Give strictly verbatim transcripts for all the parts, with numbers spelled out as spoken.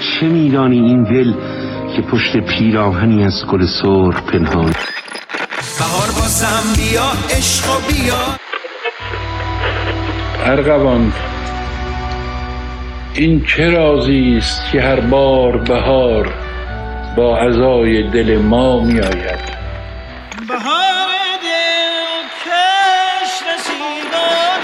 چه میدانی این دل که پشت پیراهنی از گل سرخ پنهان. بهار بازم بیا عشق و بیا ارغوان. این چه رازی است که هر بار بهار با عزای دل ما می آید. بهار دل کش رسیدان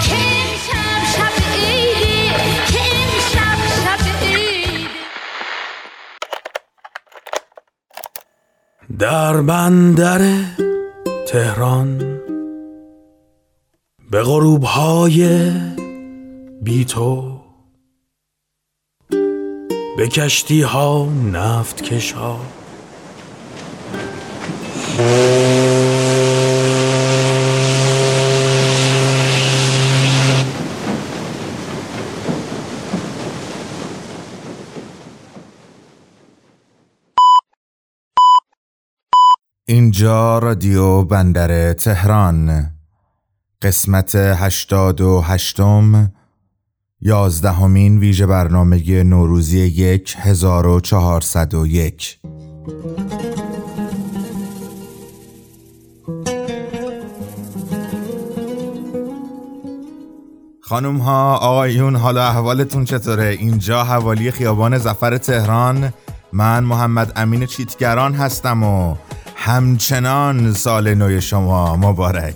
که شب شب عیدی که شب شب عیدی. در بندر تهران به غروب های بی تو، به کشتی ها نفت کش ها، اینجا رادیو بندر تهران، قسمت هشتاد و هشتم، یازدهمین ویژه برنامه نوروزی یک هزار و چهارصد و یک. خانم ها، آقایون، حالا احوالتون چطوره؟ اینجا حوالی خیابان ظفر تهران، من محمد امین چیتگران هستم و همچنان سال نو شما مبارک.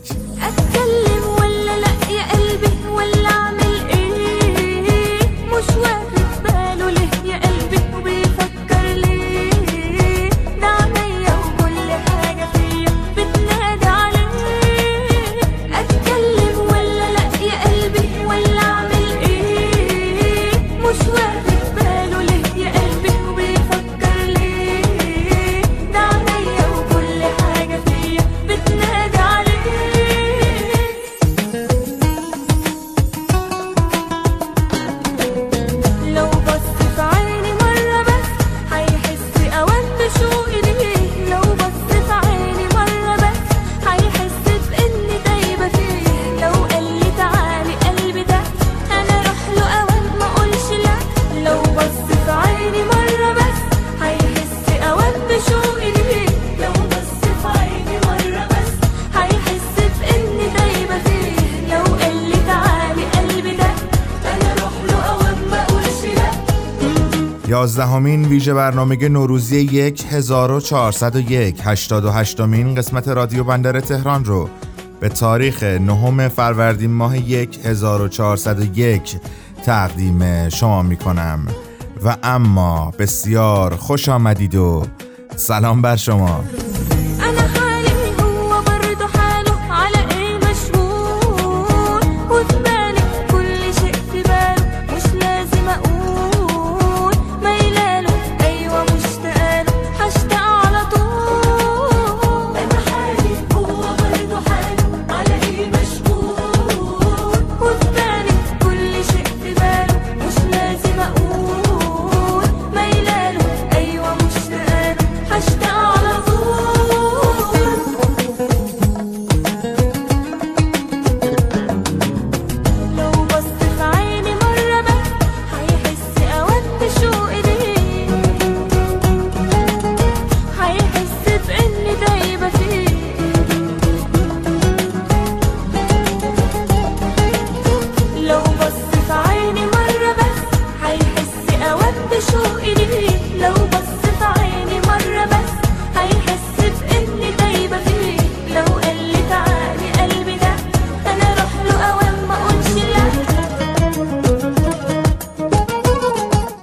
یازدهمین ویژه برنامه نوروزی هزار و چهارصد و یک، هشتاد و هشتمین قسمت رادیو بندر تهران رو به تاریخ نهم فروردین ماه هزار و چهارصد و یک تقدیم شما میکنم. و اما بسیار خوش آمدید و سلام بر شما.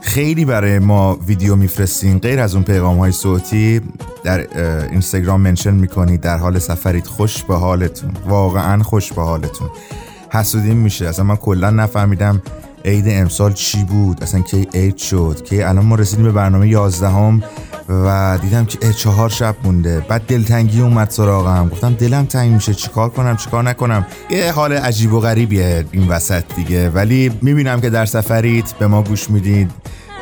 خیلی برای ما ویدیو میفرستین، غیر از اون پیغام های صوتی در اینستاگرام منشن میکنید در حال سفرید. خوش به حالتون، واقعا خوش به حالتون، حسودیم میشه. اصلا من کلا نفهمیدم عید امسال چی بود، اصلا کی عید شد، کی الان ما رسیدیم به برنامه یازدهم و دیدم که چهار شب مونده. بعد دلتنگی اومد سراغم، گفتم دلم تنگ میشه، چیکار کنم چیکار نکنم. یه حال عجیب و غریبیه این وسط دیگه، ولی میبینم که در سفریت به ما گوش میدید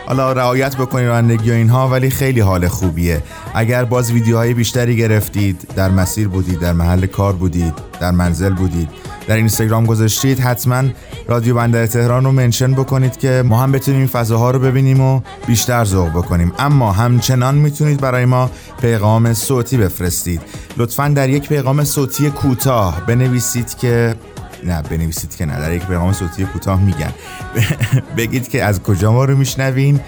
حالا رعایت بکنید رانندگی و اینها، ولی خیلی حال خوبیه. اگر باز ویدیوهای بیشتری گرفتید، در مسیر بودید، در محل کار بودید، در منزل بودید، در اینستاگرام گذاشتید، حتما رادیو بندر تهران رو منشن بکنید که ما هم بتونیم این فضاها رو ببینیم و بیشتر ذوق بکنیم. اما همچنان میتونید برای ما پیغام صوتی بفرستید. لطفاً در یک پیغام صوتی کوتاه بنویسید که نه بنویسید که نه در یک پیغام صوتی کوتاه میگن بگید که از کجا ما رو میشنوین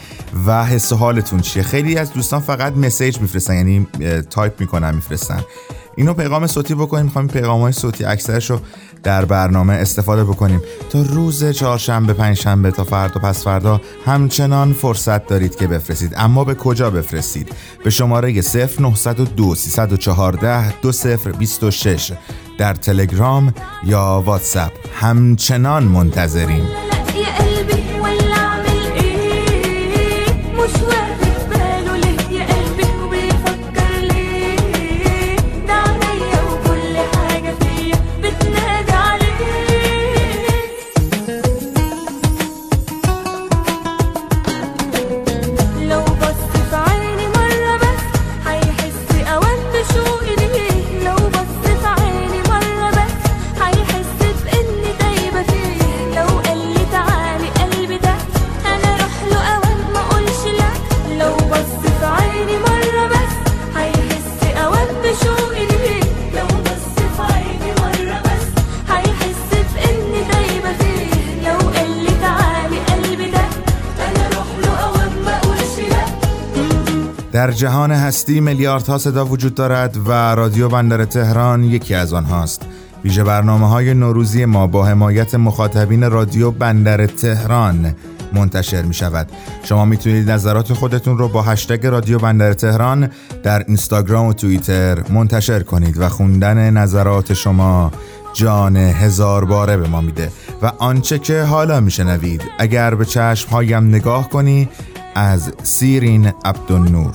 و حس و حالتون چیه. خیلی از دوستان فقط مسیج میفرستن، یعنی تایپ میکنن میفرستن. اینو پیغام صوتی بکنیم، میخوایم پیغام‌های صوتی اکثرش رو در برنامه استفاده بکنیم. تا روز چهارشنبه، پنجشنبه، تا فردا، پس فردا همچنان فرصت دارید که بفرستید. اما به کجا بفرستید؟ به شماره صفر نه صفر دو سه یک چهار دو صفر دو شش در تلگرام یا واتساپ. همچنان منتظریم. در جهان هستی میلیاردها صدا وجود دارد و رادیو بندر تهران یکی از آنهاست. ویژه برنامه‌های نوروزی ما با حمایت مخاطبین رادیو بندر تهران منتشر می شود. شما می توانید نظرات خودتون رو با هشتگ رادیو بندر تهران در اینستاگرام و توییتر منتشر کنید و خوندن نظرات شما جان هزار باره به ما میده. و آنچه که حالا می شنوید، اگر به چشم هایم نگاه کنی، از سیرین عبدالنور.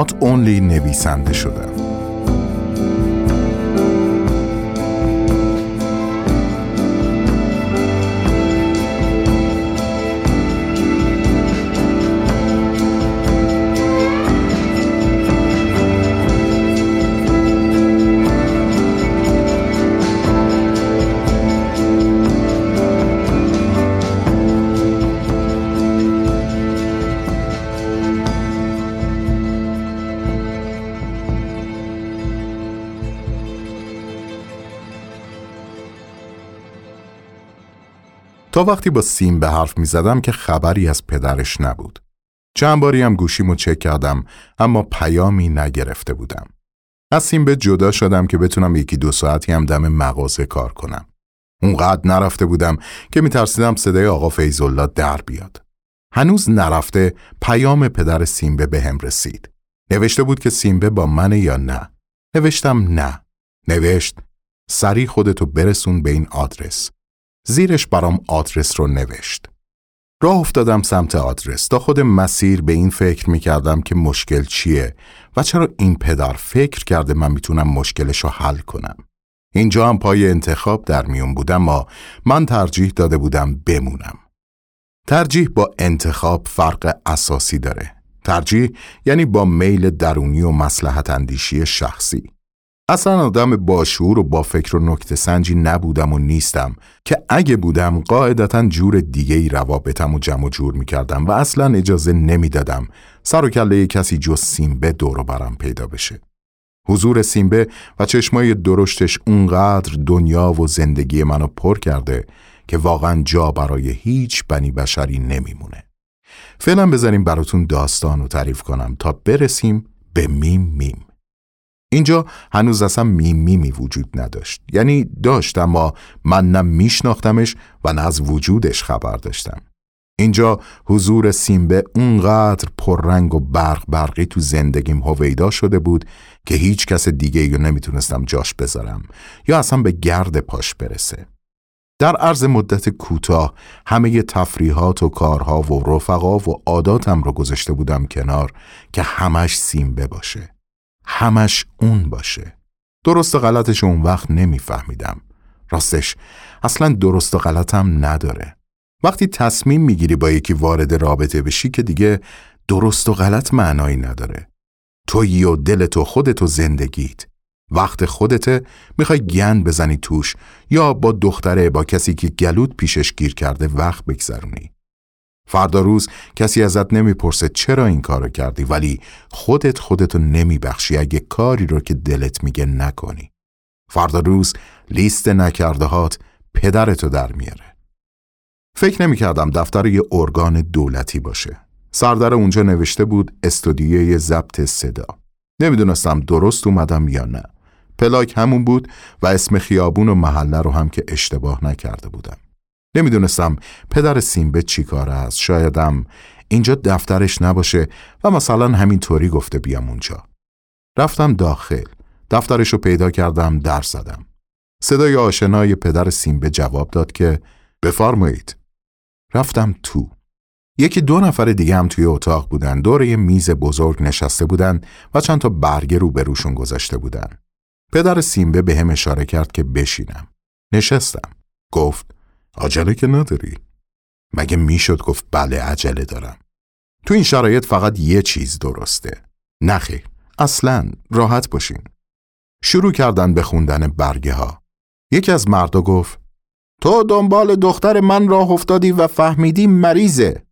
not only نویسنده شدن، تا وقتی با سیم به حرف می زدم که خبری از پدرش نبود. چند باری هم گوشیمو چک کردم اما پیامی نگرفته بودم. از سیم به جدا شدم که بتونم یکی دو ساعتی هم دم مغازه کار کنم. اونقدر نرفته بودم که می ترسیدم صدای آقا فیض‌الله در بیاد. هنوز نرفته پیام پدر سیمبه به هم رسید. نوشته بود که سیمبه با من یا نه. نوشتم نه. نوشت سریع خودتو برسون به این آدرس. زیرش برام آدرس رو نوشت. راه افتادم سمت آدرس. تا خود مسیر به این فکر می کردم که مشکل چیه و چرا این پدر فکر کرده من میتونم مشکلش رو حل کنم. اینجا هم پای انتخاب در میون بودم، اما من ترجیح داده بودم بمونم. ترجیح با انتخاب فرق اساسی داره. ترجیح یعنی با میل درونی و مصلحت اندیشی شخصی. اصلا آدم با شعور و با فکر و نکته سنجی نبودم و نیستم که اگه بودم قاعدتاً جور دیگه‌ای روابطم و جمع و جور می‌کردم و اصلا اجازه نمی‌دادم سر و کله کسی جز سیمبه دور و برم پیدا بشه. حضور سیمبه و چشمای درشتش اونقدر دنیا و زندگی منو پر کرده که واقعا جا برای هیچ بنی بشری نمیمونه. فعلا بذاریم براتون داستان رو تعریف کنم تا برسیم به میم میم. اینجا هنوز اصلا میم میمی وجود نداشت. یعنی داشت اما من نه میشناختمش و نه از وجودش خبر داشتم. اینجا حضور سیمبه اونقدر پررنگ و برق برقی تو زندگیم هویدا شده بود که هیچ کس دیگه‌ای رو نمیتونستم جاش بذارم یا اصلا به گرد پاش برسه. در عرض مدت کوتاه همه تفریحات و کارها و رفقا و عاداتم رو گذاشته بودم کنار که همش سیمبه باشه. همش اون باشه. درست و غلطش اون وقت نمیفهمیدم. راستش اصلا درست و غلطم نداره. وقتی تصمیم میگیری با یکی وارد رابطه بشی که دیگه درست و غلط معنایی نداره. تویی و دلت و خودت و زندگیت. وقت خودته، میخوای گند بزنی توش یا با دختره با کسی که گلود پیشش گیر کرده وقت بگذرونی. فردا روز کسی ازت نمیپرسه چرا این کارو کردی، ولی خودت خودتو نمیبخشی اگه کاری رو که دلت میگه نکنی. فردا روز لیست نکرده هات پدرتو در میاره. فکر نمیکردم دفتر یه ارگان دولتی باشه. سردر اونجا نوشته بود استودیوی ضبط صدا. نمیدونستم درست اومدم یا نه. پلاک همون بود و اسم خیابون و محله رو هم که اشتباه نکرده بودم. نمیدونستم پدر سیمبه چی کاره هست. شایدم اینجا دفترش نباشه و مثلا همینطوری گفته بیام اونجا. رفتم داخل. دفترش رو پیدا کردم، در زدم. صدای آشنای پدر سیمبه جواب داد که بفرمایید. رفتم تو. یکی دو نفر دیگه هم توی اتاق بودن. دور یه میز بزرگ نشسته بودن و چند تا برگه روبروشون گذاشته بودن. پدر سیمبه به هم اشاره کرد که بشینم. نشستم. گفت عجله که نداری؟ مگه میشد گفت بله عجله دارم. تو این شرایط فقط یه چیز درسته. نخیر، اصلاً راحت باشین. شروع کردن به خوندن برگه ها. یکی از مردا گفت تو دنبال دختر من راه افتادی و فهمیدی مریضه.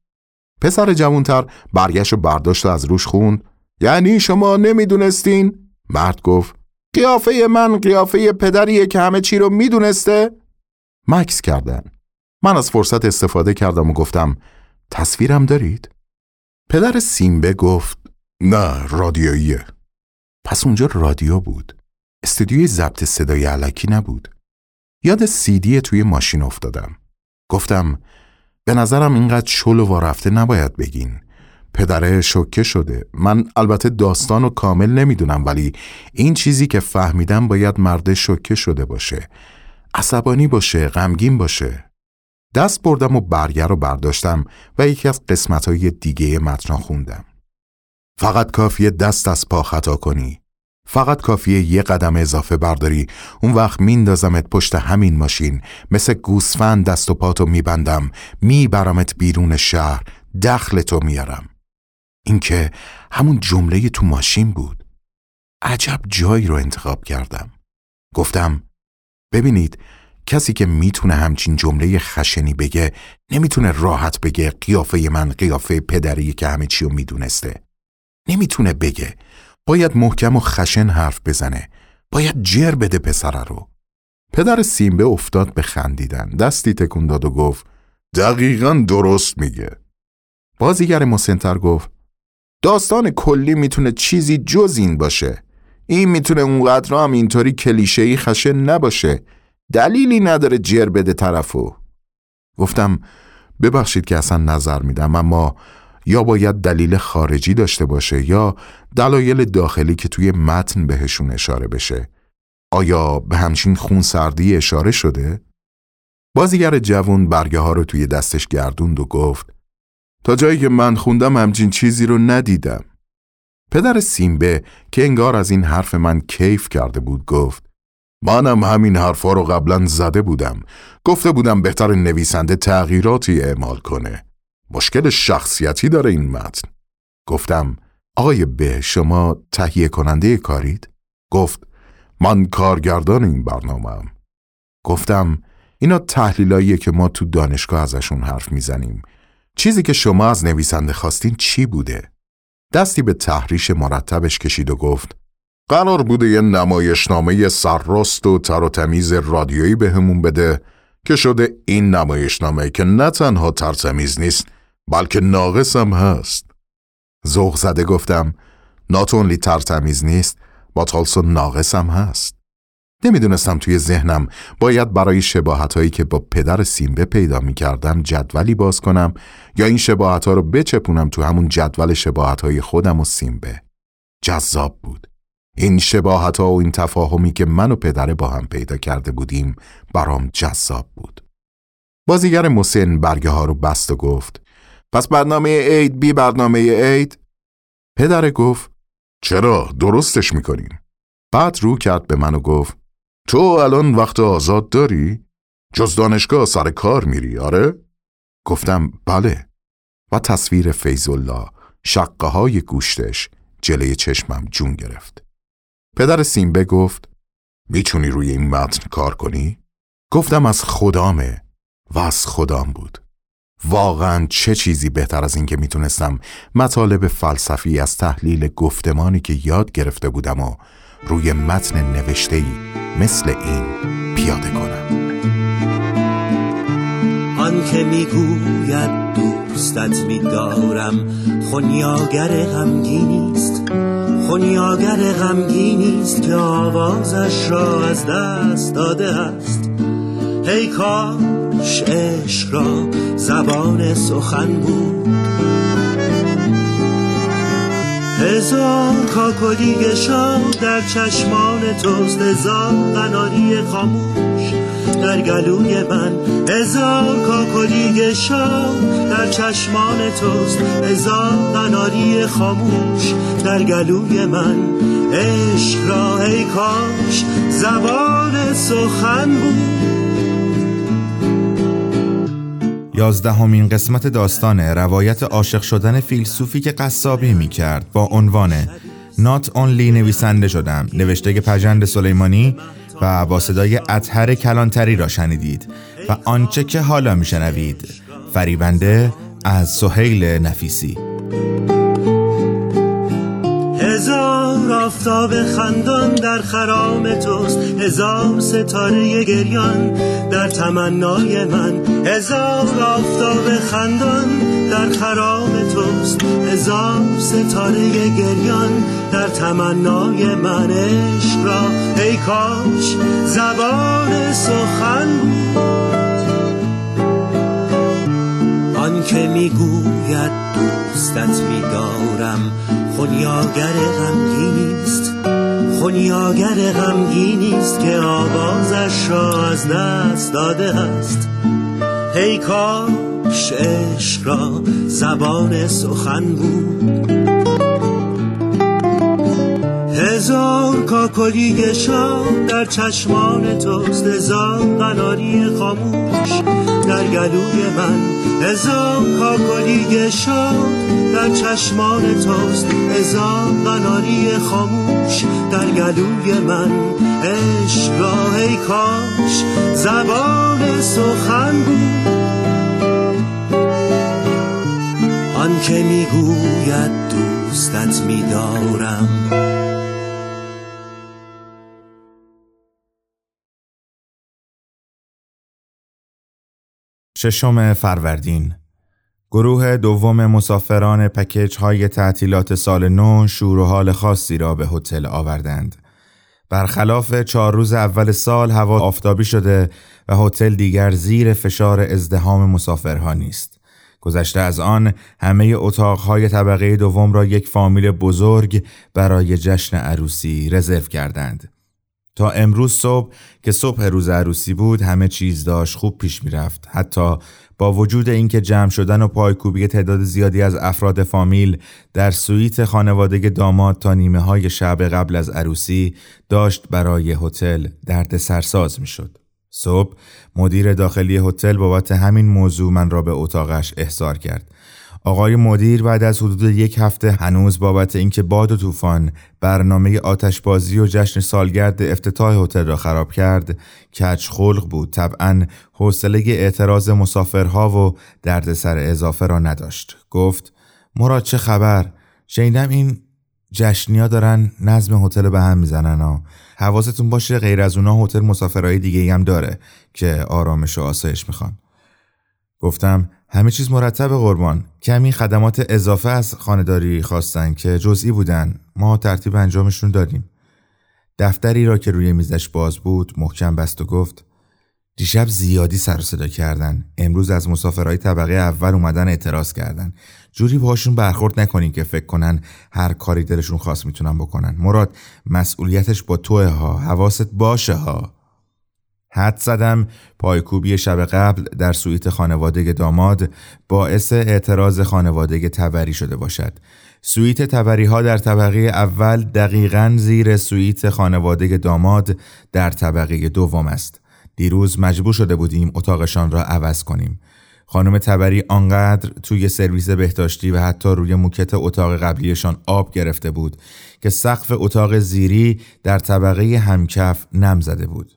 پسر جوانتر برگشت و برداشت و از روش خوند. یعنی شما نمیدونستین؟ مرد گفت قیافه من قیافه پدریه که همه چی رو میدونسته؟ مکس کردن. من از فرصت استفاده کردم و گفتم تصویرم دارید؟ پدر سیمبه گفت نه رادیویه. پس اونجا رادیو بود. استودیوی ضبط صدای علکی نبود. یاد سیدی توی ماشین افتادم. گفتم به نظرم اینقدر شل و رفته نباید بگین. پدره شوکه شده. من البته داستانو کامل نمیدونم، ولی این چیزی که فهمیدم باید مرد شوکه شده باشه، عصبانی باشه، غمگین باشه. دست بردم و برگه رو برداشتم و یکی از قسمت‌های دیگه متن خوندم. فقط کافیه دست از پا خطا کنی. فقط کافیه یه قدم اضافه برداری. اون وقت میندازمت پشت همین ماشین. مثل گوسفند دست و پاتو میبندم. میبرمت بیرون شهر. دخلتو میارم. این که همون جمله تو ماشین بود. عجب جایی رو انتخاب کردم. گفتم ببینید کسی که میتونه همچین جمله خشنی بگه نمیتونه راحت بگه قیافه من قیافه پدری که همه چی رو میدونسته. نمیتونه بگه. باید محکم و خشن حرف بزنه. باید جر بده پسره رو. پدر سیمبه افتاد به خندیدن. دستی تکون داد و گفت دقیقاً درست میگه. بازیگر مسن‌تر گفت داستان کلی میتونه چیزی جز این باشه. این میتونه اونقدر هم اینطوری کلیشه‌ای خشن نباشه. دلیلی نداره جر بده طرفو. گفتم ببخشید که اصلا نظر میدم، اما یا باید دلیل خارجی داشته باشه یا دلایل داخلی که توی متن بهشون اشاره بشه. آیا به همچین خونسردی اشاره شده؟ بازیگر جوان برگه ها رو توی دستش گردوند و گفت تا جایی که من خوندم همچین چیزی رو ندیدم. پدر سیمبه که انگار از این حرف من کیف کرده بود گفت منم همین حرفا رو قبلا زده بودم. گفته بودم بهتر نویسنده تغییراتی اعمال کنه. مشکل شخصیتی داره این متن. گفتم آقای به شما تهیه کننده کارید؟ گفت من کارگردان این برنامه‌ام. گفتم اینا تحلیلاییه که ما تو دانشگاه ازشون حرف میزنیم. چیزی که شما از نویسنده خواستین چی بوده؟ دستی به تحریش مرتبش کشید و گفت قرار بوده یه نمایشنامه سرراست و تر و تمیز رادیویی بهمون بده که شده این نمایشنامه که نه تنها ترتمیز نیست بلکه ناقص هم هست. ذوق زده گفتم not only ترتمیز نیست but also ناقص هم هست. نمیدونستم توی ذهنم باید برای شباهتایی که با پدر سیمبه پیدا می‌کردم جدولی باز کنم یا این شباهت‌ها رو بچپونم تو همون جدول شباهت‌های خودم و سیمبه. جذاب بود. این شباهت‌ها و این تفاهمی که من و پدر با هم پیدا کرده بودیم برام جذاب بود. بازیگر محسن برگه ها رو بست و گفت پس برنامه عید بی برنامه عید؟ پدر گفت چرا درستش می‌کنیم. بعد رو کرد به من و گفت تو الان وقت آزاد داری؟ جز دانشگاه سر کار میری آره؟ گفتم بله. و تصویر فیض‌الله شقه های گوشتش جلوی چشمم جون گرفت. پدر سیمبه گفت میتونی روی این متن کار کنی؟ گفتم از خدامه و از خدام بود. واقعاً چه چیزی بهتر از این که میتونستم مطالب فلسفی از تحلیل گفتمانی که یاد گرفته بودم و روی متن نوشته‌ای مثل این پیاده کنم. آن که میگوید دوستت می‌دارم خونیاگر غمگینی است، خونیاگر غمگینی است که آوازش را از دست داده است. ای کاش عشق را زبان سخن بود، هزار کاکلی شب در چشمان توست، هزار قناری خاموش در گلوی من، هزار کاکلی شب در چشمان توست، هزار قناری خاموش در گلوی من. عشق را ای کاش زبان سخن بود. یازدهمین قسمت داستان روایت عاشق شدن فیلسوفی که قصابی می‌کرد با عنوان Not Only نویسنده شدم، نوشته پژند سلیمانی و با صدای اطهر کلانتری را شنیدید و آنچه که حالا می‌شنوید فریبنده از سهیل نفیسی. هزار آفتاب خندان در خرام توست، هزار ستاره گریان در تمنای من، هزار آفتاب خندان در خرام توست، هزار ستاره گریان در تمنای من. عشق را ای کاش زبان سخن بود، آن که میگوید دوستت می‌دارم خونیاگر غمگینی است، خونیاگر غمگینی است که آوازش را از دست داده است. ای کاش عشق را زبان سخن بود، هزار کاکلی شب در چشمان توست، هزار قناری خاموش در گلوی من، هزار کاکلی شب در چشمان توست، هزار قناری خاموش در گلوی من. عشق را ای کاش زبان سخن بود، آن که میگوید دوستت می‌دارم. ششم فروردین گروه دوم مسافران پکیج های تعطیلات سال نو شور و حال خاصی را به هتل آوردند. برخلاف چهار روز اول سال هوا آفتابی شده و هتل دیگر زیر فشار ازدحام مسافرها نیست. گذشته از آن همه اتاقهای طبقه دوم را یک فامیل بزرگ برای جشن عروسی رزرو کردند. تا امروز صبح که صبح روز عروسی بود همه چیز داشت خوب پیش می رفت. حتی با وجود اینکه جمع شدن و پایکوبی تعداد زیادی از افراد فامیل در سویت خانواده داماد تا نیمه های شب قبل از عروسی داشت برای هتل درد سرساز می شد. صبح مدیر داخلی هتل بابت همین موضوع من را به اتاقش احضار کرد. آقای مدیر بعد از حدود یک هفته هنوز بابت اینکه باد و طوفان برنامه آتشبازی و جشن سالگرد افتتاح هتل را خراب کرد کج خلق بود. طبعاً حوصله اعتراض مسافرها و دردسر اضافه را نداشت. گفت مراد چه خبر؟ شنیدم این جشنیا دارن نظم هتل به هم میزنن ها. حواستون باشه غیر از اونها هتل مسافرای دیگه هم داره که آرامش و آسایش میخوان. گفتم همه چیز مرتب قربان. کمی خدمات اضافه از خانه‌داری خواستن که جزئی بودن. ما ترتیب انجامشون دادیم. دفتری را که روی میزش باز بود محکم بست و گفت دیشب زیادی سر و صدا کردن. امروز از مسافرای طبقه اول اومدن اعتراض کردن. جوری باشون برخورد نکنین که فکر کنن هر کاری دلشون خواست میتونن بکنن. مراد مسئولیتش با توه ها. حواست باشه ها. حد زدم پایکوبی شب قبل در سویت خانواده داماد باعث اعتراض خانواده تبری شده باشد. سویت تبری ها در طبقه اول دقیقاً زیر سویت خانواده داماد در طبقه دوم است. دیروز مجبور شده بودیم اتاقشان را عوض کنیم. خانم تبری آنقدر توی سرویس بهداشتی و حتی روی موکت اتاق قبلیشان آب گرفته بود که سقف اتاق زیری در طبقه همکف نم زده بود.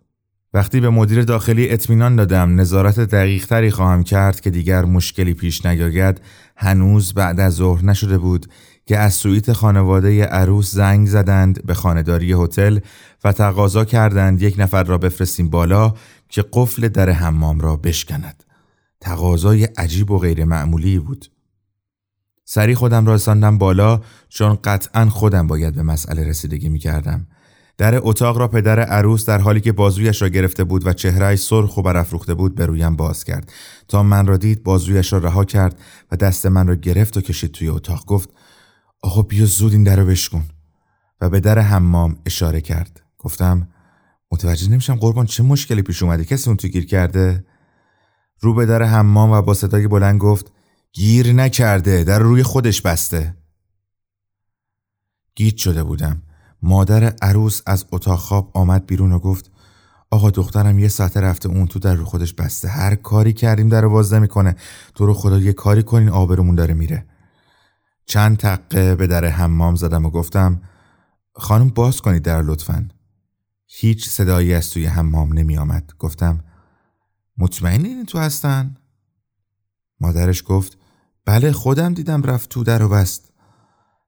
وقتی به مدیر داخلی اطمینان دادم نظارت دقیق تری خواهم کرد که دیگر مشکلی پیش نیاید، هنوز بعد از ظهر نشده بود که از سویت خانواده عروس زنگ زدند به خانه‌داری هتل و تقاضا کردند یک نفر را بفرستیم بالا که قفل در حمام را بشکند. تقاضای عجیب و غیر معمولی بود. سری خودم را رساندم بالا چون قطعاً خودم باید به مسئله رسیدگی می‌کردم. در اتاق را پدر عروس در حالی که بازویش را گرفته بود و چهرهش سرخ و برافروخته بود به رویم باز کرد. تا من را دید بازویش را رها کرد و دست من را گرفت و کشید توی اتاق. گفت آقا بیا زود این در رو بشکن و به در حمام اشاره کرد. گفتم متوجه نمیشم قربان چه مشکلی پیش اومده؟ کسی اون تو گیر کرده؟ رو به در حمام و با صدای بلند گفت گیر نکرده، در روی خودش بسته. گیج شده بودم. مادر عروس از اتاق خواب آمد بیرون و گفت آقا دخترم یه ساعت رفته اون تو در رو خودش بسته، هر کاری کردیم در رو باز نمیکنه، تو رو خدا یه کاری کنین آبرومون داره میره. چند تقه به در حمام زدم و گفتم خانم باز کنید در لطفاً. هیچ صدایی از توی حمام نمی آمد. گفتم مطمئنین تو هستن؟ مادرش گفت بله خودم دیدم رفت تو در رو بست.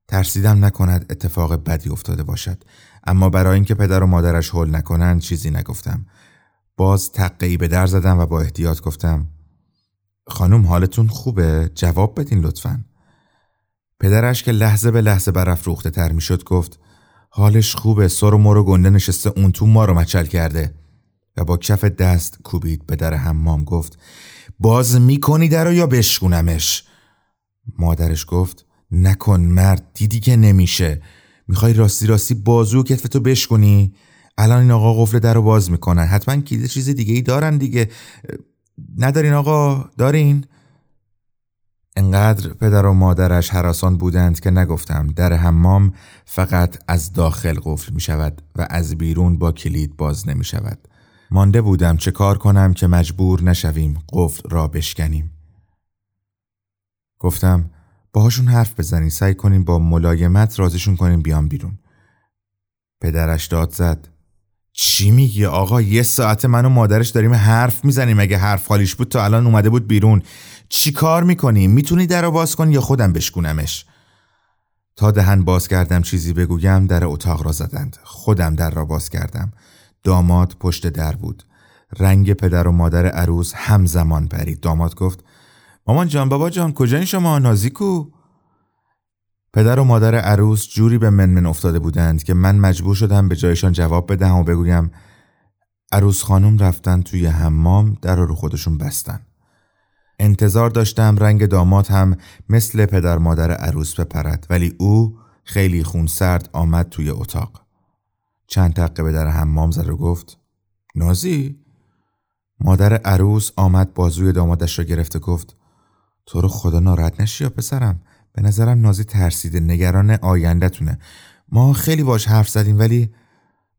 ترسیدم نکند اتفاق بدی افتاده باشد، اما برای اینکه پدر و مادرش هول نکنند چیزی نگفتم. باز تقه‌ای به در زدم و با احتیاط گفتم خانم حالتون خوبه؟ جواب بدین لطفاً. پدرش که لحظه به لحظه برافروخته تر می شد گفت حالش خوبه، سر و مر و گنده نشسته اون تو ما رو مچل کرده. و با کف دست کوبید به در حمام. گفت باز می کنی در رو یا بشکونمش؟ مادرش گفت نکن مرد، دیدی که نمیشه، میخوای راستی راستی بازو و کتفتو بشکنی؟ الان این آقا قفل در رو باز میکنن، حتما کلید چیز دیگه ای دارن دیگه. ندارین آقا دارین؟ انقدر پدر و مادرش هراسان بودند که نگفتم در حمام فقط از داخل قفل میشود و از بیرون با کلید باز نمیشود. مانده بودم چه کار کنم که مجبور نشویم قفل را بشکنیم. گفتم باهاشون حرف بزنین، سعی کنین با ملایمت راضیشون کنین بیان بیرون. پدرش داد زد چی میگی آقا؟ یه ساعت من و مادرش داریم حرف میزنیم، اگه حرف حالیش بود تا الان اومده بود بیرون. چی کار میکنی؟ میتونی در رو باز کن یا خودم بشکونمش؟ تا دهن باز کردم چیزی بگویم در اتاق را زدند. خودم در را باز کردم. داماد پشت در بود. رنگ پدر و مادر عروس همزمان پرید. داماد گفت مامان جان، بابا جان، کجایی شما؟ نازیکو؟ پدر و مادر عروس جوری به من من افتاده بودند که من مجبور شدم به جایشان جواب بدهم و بگویم عروس خانم رفتن توی حمام، در رو خودشون بستن. انتظار داشتم رنگ داماد هم مثل پدر مادر عروس بپرد، ولی او خیلی خونسرد آمد توی اتاق. چند تقه به در حمام زد و گفت نازی؟ مادر عروس آمد بازوی دامادش را گرفت و گفت تو رو خدا ناراحت نشی یا پسرم، به نظرم نازی ترسیده، نگران آینده تونه. ما خیلی باش حرف زدیم ولی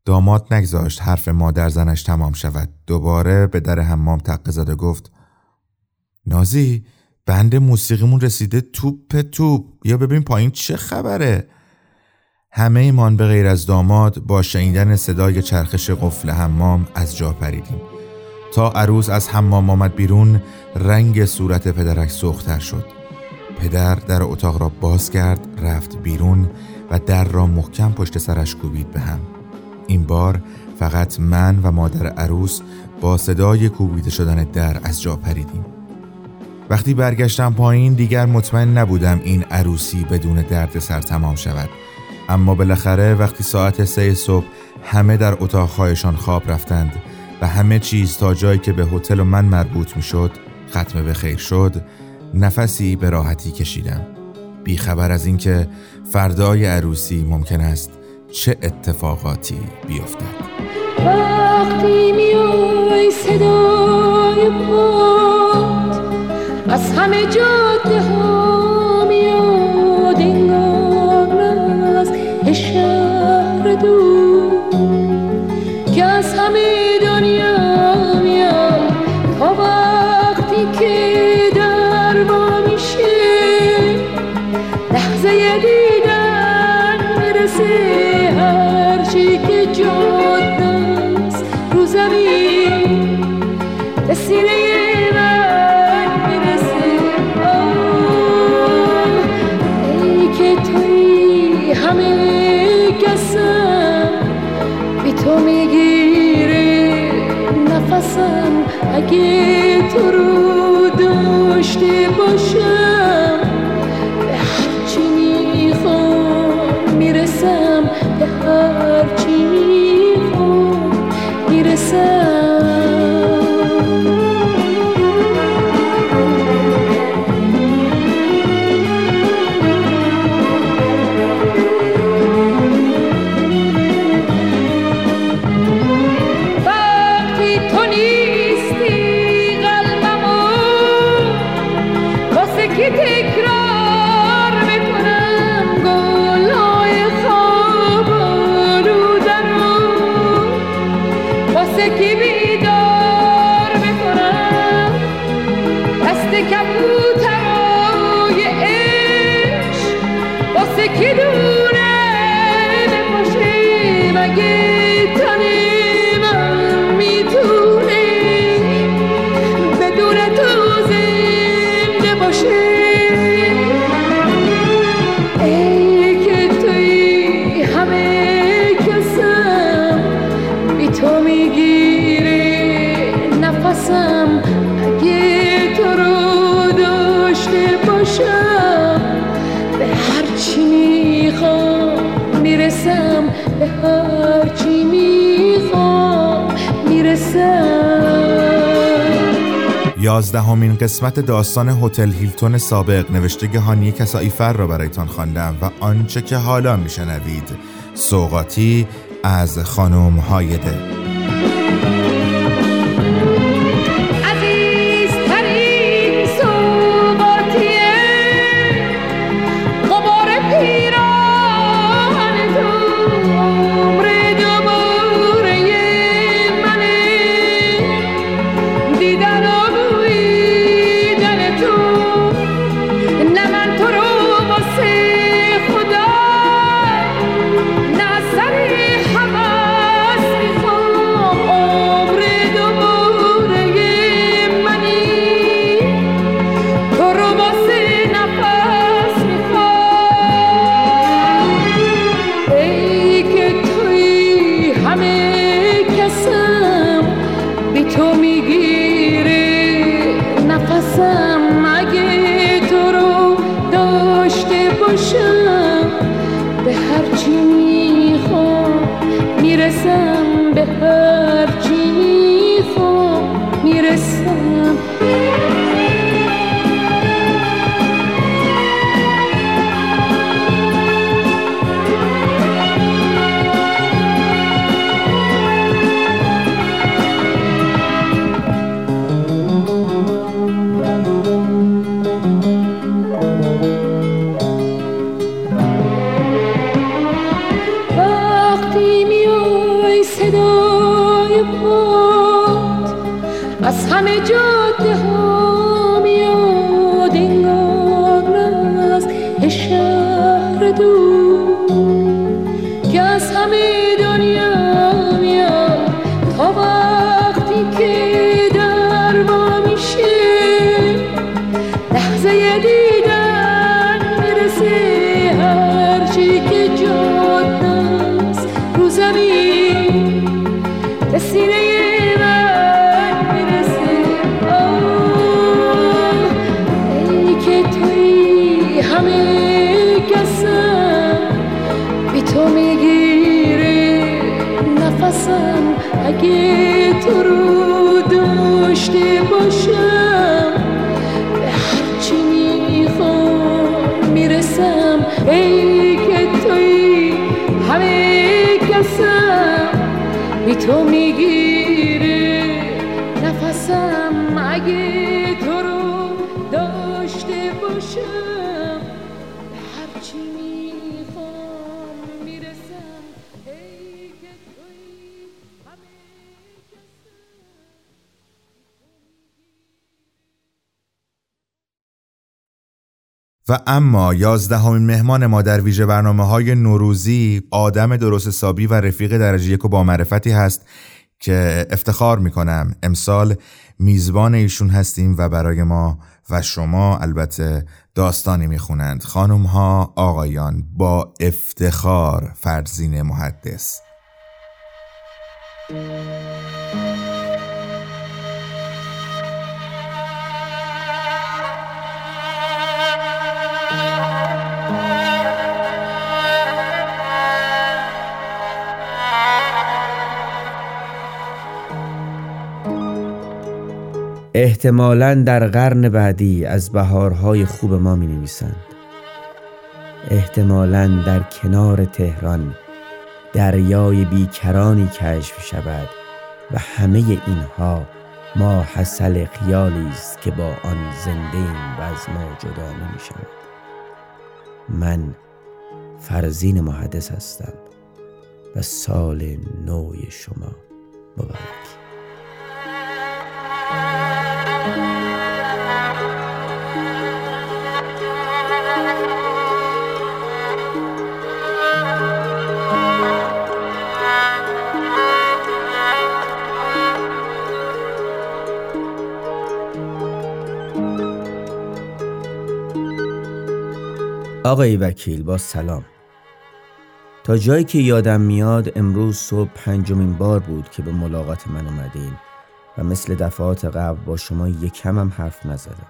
داماد نگذاشت حرف مادر زنش تمام شود. دوباره به در حمام تقه زد و گفت نازی بند موسیقیمون رسیده توپ توپ، یا ببین پایین چه خبره. همه ایمان به غیر از داماد با شنیدن صدای چرخش قفل حمام از جا پریدیم. تا عروس از حمام آمد بیرون رنگ صورت پدرک سرخ‌تر شد. پدر در اتاق را باز کرد، رفت بیرون و در را محکم پشت سرش کوبید به هم. این بار فقط من و مادر عروس با صدای کوبیده شدن در از جا پریدیم. وقتی برگشتم پایین دیگر مطمئن نبودم این عروسی بدون درد سر تمام شود، اما بالاخره وقتی ساعت سه صبح همه در اتاقهایشان خواب رفتند و همه چیز تا جایی که به هتل و من مربوط می شد ختم به خیر شد، نفسی به راحتی کشیدم، بی خبر از اینکه فردای عروسی ممکن است چه اتفاقاتی بیفتد. وقتی میوی صدای پاد از همه جاده ها میاد، انگار از شهر دور که از همه دنیا میاد. تا وقتی که در ما میشه لحظه دیدن برسه هرچی که جاده است رو زمین به سینه اگه تو رو داشته باشم به هرچی میخوام میرسم، به هرچی میخوام میرسم. یازدهمین قسمت داستان هتل هیلتون سابق نوشته هانیه کسائی فر را برایتان خواندم و آنچه که حالا میشنوید سوغاتی از خانم هایده. همه جاده ها میاد انگار از شهر دور که از همه دنیا میاد تا وقتی که در ما میشه لحظه دیدن برسه هرچی که جاده است رو زمین به سینه اگه تو رو داشته باشم به هرچی میخوام میرسم ای که توی همه کسم بی تو میگیره نفسم اگه تو رو داشته باشم به هرچی میخوام میرسم ای که توی و اما یازدهمین مهمان ما در ویژه برنامه‌های نوروزی آدم درست حسابی و رفیق درجه یک و با معرفتی هست که افتخار می‌کنم امسال میزبان ایشون هستیم و برای ما و شما البته داستانی می‌خونند خانم‌ها آقایان با افتخار فرزین محدث. احتمالاً در قرن بعدی از بهارهای خوب ما می نویسند. احتمالاً در کنار تهران دریای بیکرانی کشف شود و همه اینها ما حاصل خیالی است که با آن زنده‌ایم و از ما جدا نمی شود. من فرزین محدث هستم و سال نو شما مبارک. آقای وکیل با سلام. تا جایی که یادم میاد امروز صبح پنجمین بار بود که به ملاقات من اومدین و مثل دفعات قبل با شما یکم هم حرف نزدم.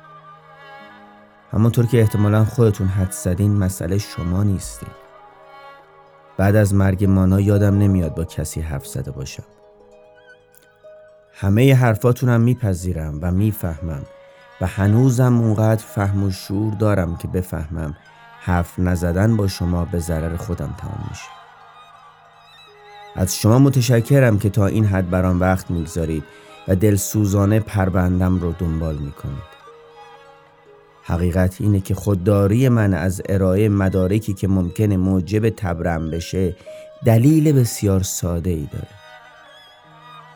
همونطور که احتمالاً خودتون حد زدین مسئله شما نیستین. بعد از مرگ مانا یادم نمیاد با کسی حرف زده باشم. همه حرفاتونم هم میپذیرم و میفهمم و هنوزم اونقدر فهم و شعور دارم که بفهمم حرف نزدن با شما به ضرر خودم تمام میشه. از شما متشکرم که تا این حد برام وقت میگذارید و دلسوزانه پروندم رو دنبال میکنید. حقیقت اینه که خودداری من از ارائه مدارکی که ممکنه موجب تبرم بشه دلیل بسیار ساده ای داره.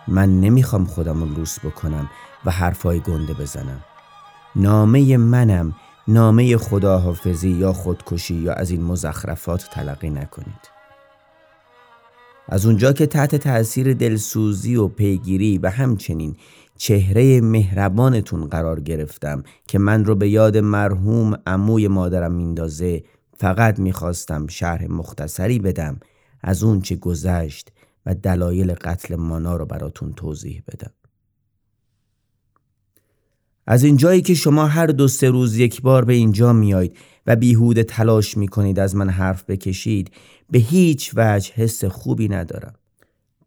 من نمیخوام خودم رو لوس بکنم و حرفای گنده بزنم. نامه منم نامه خداحافظی یا خودکشی یا از این مزخرفات تلقی نکنید. از اونجا که تحت تأثیر دلسوزی و پیگیری و همچنین چهره مهربانتون قرار گرفتم که من رو به یاد مرحوم عموی مادرم میندازه، فقط میخواستم شرح مختصری بدم از اون چه گذشت و دلایل قتل مانا رو براتون توضیح بدم. از اینجایی که شما هر دو سه روز یک بار به اینجا میایید و بیهوده تلاش میکنید از من حرف بکشید، به هیچ وجه حس خوبی ندارم.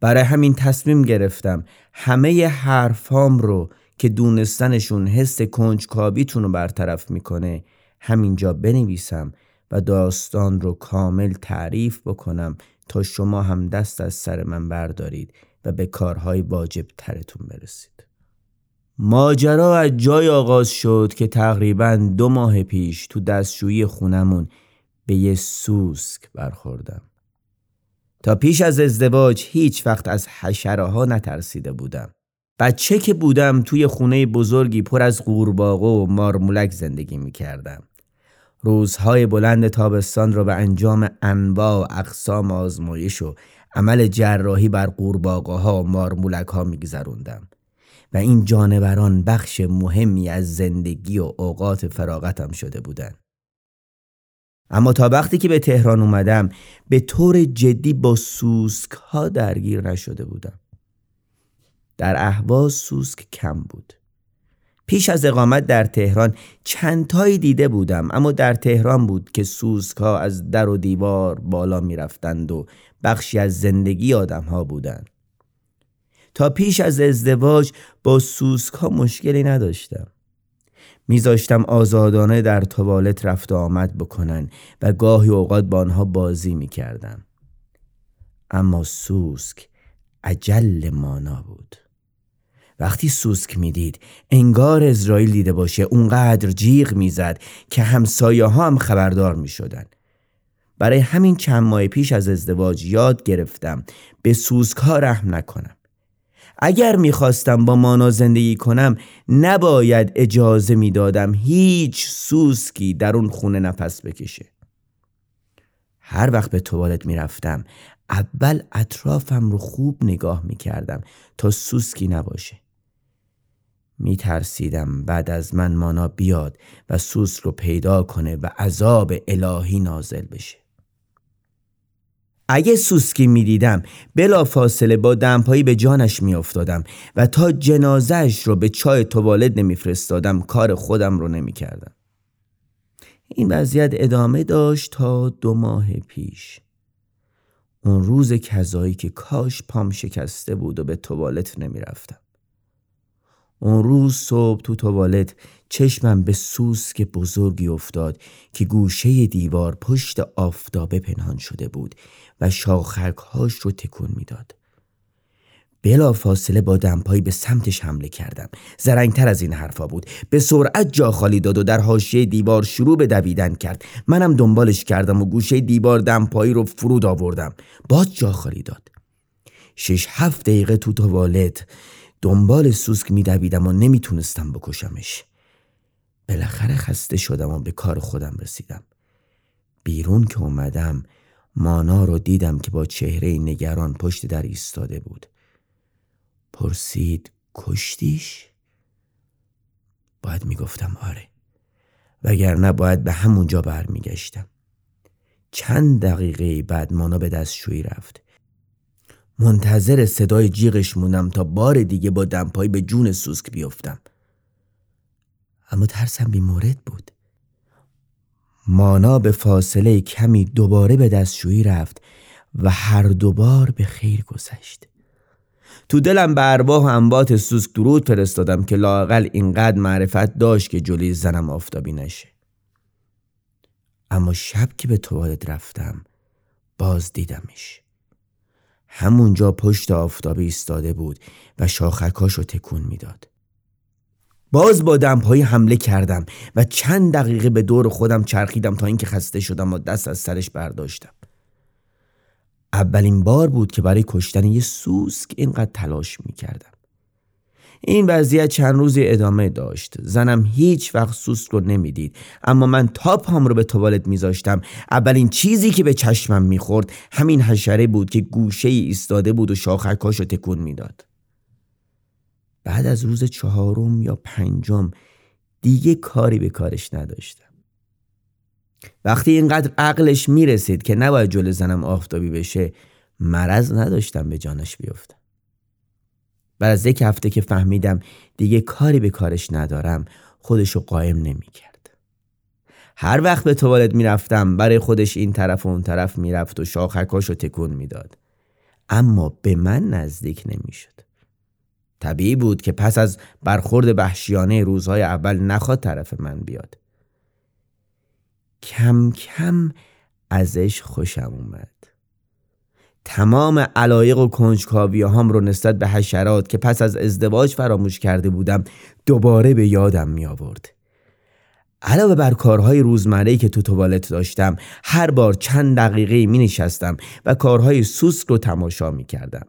برای همین تصمیم گرفتم همه حرفام رو که دونستنشون حس کنجکاویتون رو برطرف میکنه همینجا بنویسم و داستان رو کامل تعریف بکنم تا شما هم دست از سر من بردارید و به کارهای واجب ترتون برسید. ماجرا از جای آغاز شد که تقریباً دو ماه پیش تو دستشویی خونمون به یه سوسک برخوردم. تا پیش از ازدواج هیچ وقت از حشره ها نترسیده بودم. بچه که بودم توی خونه بزرگی پر از قورباغه و مارمولک زندگی می کردم. روزهای بلند تابستان را به انجام انواع و اقسام آزمایش و عمل جراحی بر قورباغه ها و مارمولک ها می گذروندم و این جانوران بخش مهمی از زندگی و اوقات فراغتم شده بودند. اما تا وقتی که به تهران اومدم به طور جدی با سوسک ها درگیر نشده بودم. در اهواز سوسک کم بود. پیش از اقامت در تهران چند تایی دیده بودم، اما در تهران بود که سوسک ها از در و دیوار بالا می رفتند و بخشی از زندگی آدم ها بودند. تا پیش از ازدواج با سوسک ها مشکلی نداشتم. میذاشتم آزادانه در توالت رفت و آمد بکنن و گاهی اوقات با آنها بازی میکردم. اما سوسک عجل مانا بود. وقتی سوسک میدید انگار اسرائیل دیده باشه، اونقدر جیغ میزد که همسایه ها هم خبردار میشدن. برای همین چند ماه پیش از ازدواج یاد گرفتم به سوسک ها رحم نکنم. اگر میخواستم با مانا زندگی کنم نباید اجازه میدادم هیچ سوسکی در اون خونه نفس بکشه. هر وقت به توالت میرفتم اول اطرافم رو خوب نگاه میکردم تا سوسکی نباشه. میترسیدم بعد از من مانا بیاد و سوسک رو پیدا کنه و عذاب الهی نازل بشه. اگه سوسکی می دیدم بلا فاصله با دمپایی به جانش می افتادم و تا جنازهش رو به چای توالد نمی فرستادم کار خودم رو نمی کردم. این وضعیت ادامه داشت تا دو ماه پیش. اون روز کذایی که کاش پام شکسته بود و به توالد نمی رفتم. اون روز صبح تو توالت چشمم به سوسک بزرگی افتاد که گوشه دیوار پشت آفتابه پنهان شده بود و شاخک‌هاش رو تکون میداد. بلا فاصله با دمپایی به سمتش حمله کردم. زرنگتر از این حرفا بود. به سرعت جا خالی داد و در حاشیه دیوار شروع به دویدن کرد. منم دنبالش کردم و گوشه دیوار دمپایی رو فرود آوردم. باز جا خالی داد. شش هفت دقیقه تو توالت دنبال سوسک می دویدم و نمی تونستم بکشمش. بالاخره خسته شدم و به کار خودم رسیدم. بیرون که اومدم مانا رو دیدم که با چهره نگران پشت در ایستاده بود. پرسید کشتیش؟ باید می گفتم آره، وگرنه باید به همونجا بر می گشتم. چند دقیقه بعد مانا به دستشویی رفت. منتظر صدای جیغش موندم تا بار دیگه با دمپایی به جون سوسک بیفتم، اما ترسم بی مورد بود. مانا به فاصله کمی دوباره به دستشویی رفت و هر دوبار به خیر گذشت. تو دلم به ارواح انبات سوسک درود فرستادم که لااقل اینقدر معرفت داشت که جلوی زنم آفتابی نشه. اما شب که به توالت رفتم باز دیدمش. همونجا پشت آفتابی ایستاده بود و شاخکاش رو تکون میداد. باز با دمپایی حمله کردم و چند دقیقه به دور خودم چرخیدم تا اینکه خسته شدم و دست از سرش برداشتم. اولین بار بود که برای کشتن یه سوسک اینقدر تلاش میکردم. این وضعیت چند روزی ادامه داشت. زنم هیچ وقت سوسک رو نمیدید، اما من تا پام رو به توالت میذاشتم اولین چیزی که به چشمم میخورد همین حشره بود که گوشه ایستاده بود و شاخکاش رو تکون میداد. بعد از روز چهارم یا پنجم دیگه کاری به کارش نداشتم. وقتی اینقدر عقلش میرسید که نباید جلو زنم آفتابی بشه، مرض نداشتم به جانش بیفتم. بعد از یک هفته که فهمیدم دیگه کاری به کارش ندارم، خودشو قایم نمی کرد. هر وقت به توالت می رفتم برای خودش این طرف و اون طرف می رفت و شاخکاشو تکون می داد، اما به من نزدیک نمی شد. طبیعی بود که پس از برخورد وحشیانه روزهای اول نخواد طرف من بیاد. کم کم ازش خوشم اومد. تمام علایق و کنجکاوی هام رو نسبت به حشرات که پس از ازدواج فراموش کرده بودم دوباره به یادم می آورد. علاوه بر کارهای روزمره‌ای که تو توالت داشتم، هر بار چند دقیقه می نشستم و کارهای سوسک رو تماشا می کردم.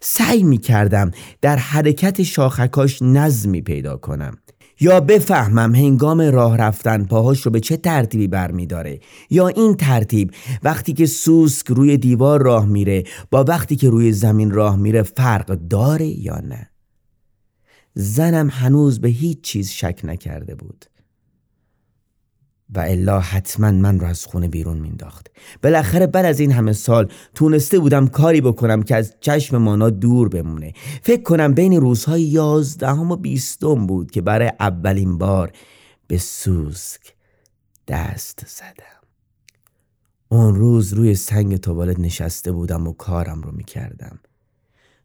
سعی می کردم در حرکت شاخکاش نظمی پیدا کنم یا بفهمم هنگام راه رفتن پاهاش رو به چه ترتیبی برمی داره، یا این ترتیب وقتی که سوسک روی دیوار راه میره با وقتی که روی زمین راه میره فرق داره یا نه. زنم هنوز به هیچ چیز شک نکرده بود و الا حتما من رو از خونه بیرون مینداخت. بالاخره بعد از این همه سال تونسته بودم کاری بکنم که از چشم مانا دور بمونه. فکر کنم بین روزهای یازدهم و بیستم بود که برای اولین بار به سوسک دست زدم. اون روز روی سنگ توالت نشسته بودم و کارم رو میکردم.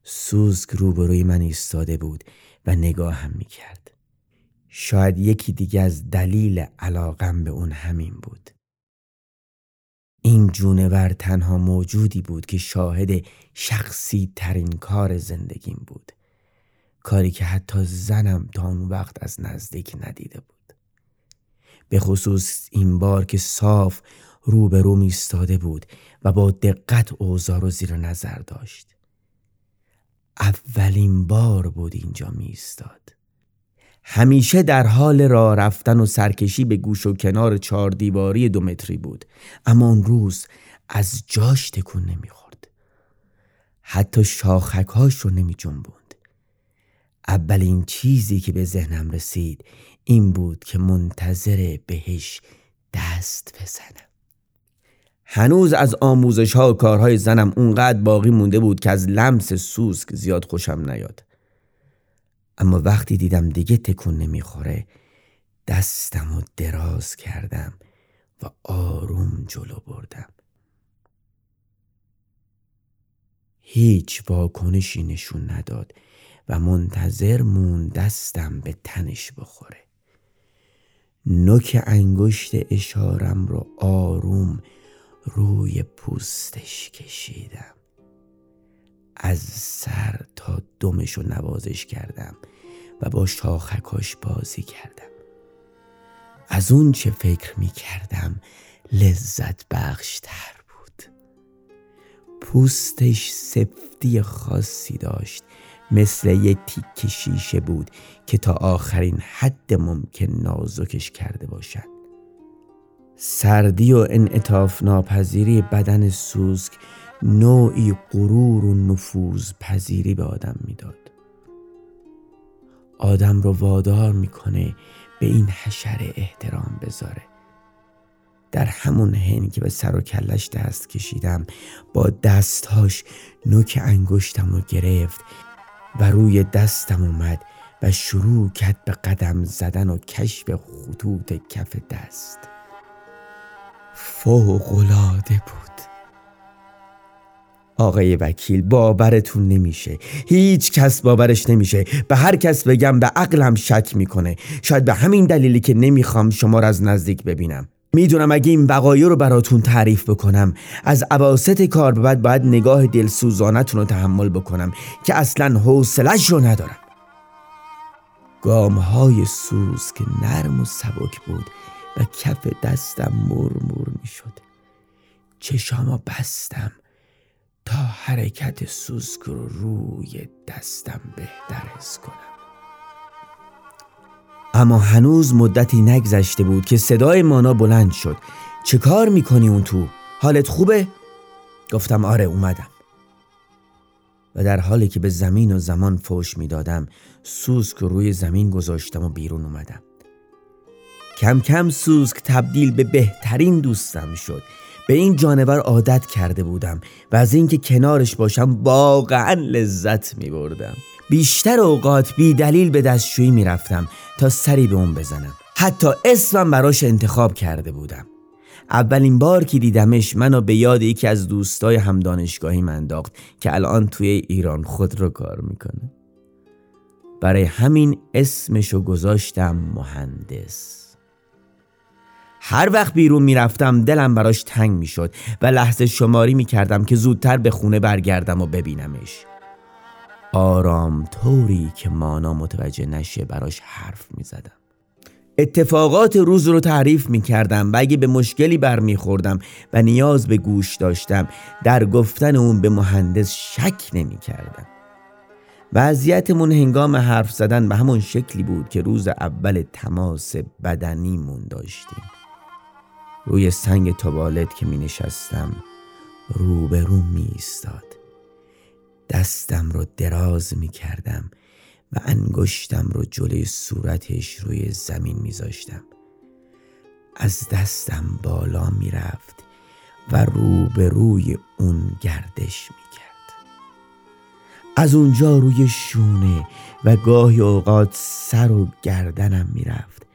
سوسک روبروی من ایستاده بود و نگاهم میکرد. شاید یکی دیگه از دلیل علاقم به اون همین بود. این جونور تنها موجودی بود که شاهد شخصی ترین کار زندگیم بود، کاری که حتی زنم تا اون وقت از نزدیک ندیده بود، به خصوص این بار که صاف روبرو میستاده بود و با دقت اوضاع رو زیر نظر داشت. اولین بار بود اینجا میستاد. همیشه در حال راه رفتن و سرکشی به گوش و کنار چهار دیواری دو متری بود، اما اون روز از جاش تکون نمیخورد، حتی شاخک‌هاش رو نمی جنبوند. اولین چیزی که به ذهنم رسید این بود که منتظر بهش دست بزنم. هنوز از آموزش ها و کارهای زنم اونقدر باقی مونده بود که از لمس سوسک زیاد خوشم نیاد، اما وقتی دیدم دیگه تکون نمیخوره دستم رو دراز کردم و آروم جلو بردم. هیچ واکنشی نشون نداد و منتظر مون دستم به تنش بخوره. نوک انگشت اشارم رو آروم روی پوستش کشیدم، از سر تا دمش رو نوازش کردم و با شاخکاش بازی کردم. از اون چه فکر می کردم لذت بخش تر بود. پوستش سفتی خاصی داشت، مثل یه تیکه شیشه بود که تا آخرین حد ممکن نازکش کرده باشد. سردی و انعطاف ناپذیری بدن سوسک نوعی غرور و نفوذ پذیری به آدم میداد. آدم رو وادار میکنه به این حشره احترام بذاره. در همون حین که به سر و کلش دست کشیدم با دستهاش نوک انگشتم رو گرفت و روی دستم اومد و شروع کرد به قدم زدن و کشف خطوط کف دست. فوق‌العاده بود. آقای وکیل، باورتون نمیشه، هیچ کس باورش نمیشه. به هر کس بگم به عقلم شک میکنه. شاید به همین دلیلی که نمیخوام شما رو از نزدیک ببینم. میدونم اگه این وقایع رو براتون تعریف بکنم از اواسط کار به بعد باید نگاه دلسوزانتون رو تحمل بکنم که اصلا حوصله‌اش رو ندارم. گامهای سوز که نرم و سبک بود و کف دستم مرمور میشد. چشامو بستم تا حرکت سوسک رو روی دستم بهتر حس کنم. اما هنوز مدتی نگذشته بود که صدای مانا بلند شد. چه کار میکنی اون تو؟ حالت خوبه؟ گفتم آره اومدم. و در حالی که به زمین و زمان فوش میدادم سوسک رو روی زمین گذاشتم و بیرون اومدم. کم کم سوسک تبدیل به بهترین دوستم شد. به این جانور عادت کرده بودم و از اینکه کنارش باشم واقعا لذت می بردم. بیشتر اوقات بی دلیل به دستشویی می رفتم تا سری به اون بزنم. حتی اسمم براش انتخاب کرده بودم. اولین بار که دیدمش منو به یاد یکی از دوستای همدانشگاهی من انداخت که الان توی ایران خود رو کار میکنه. برای همین اسمشو گذاشتم مهندس. هر وقت بیرون میرفتم دلم براش تنگ میشد و لحظه شماری میکردم که زودتر به خونه برگردم و ببینمش. آرام طوری که مانا متوجه نشه براش حرف میزدم. اتفاقات روز رو تعریف می کردم و اگه به مشکلی برمی خوردم و نیاز به گوش داشتم در گفتن اون به مهندس شک نمی کردم. وضعیتمون هنگام حرف زدن به همون شکلی بود که روز اول تماس بدنیمون داشتیم. روی سنگ توالت که می نشستم روبرو می ایستاد. دستم رو دراز می کردم و انگشتم رو جلوی صورتش روی زمین میذاشتم. از دستم بالا میرفت و روبروی اون گردش میکرد. از اونجا روی شونه و گاهی اوقات سر و گردنم میرفت.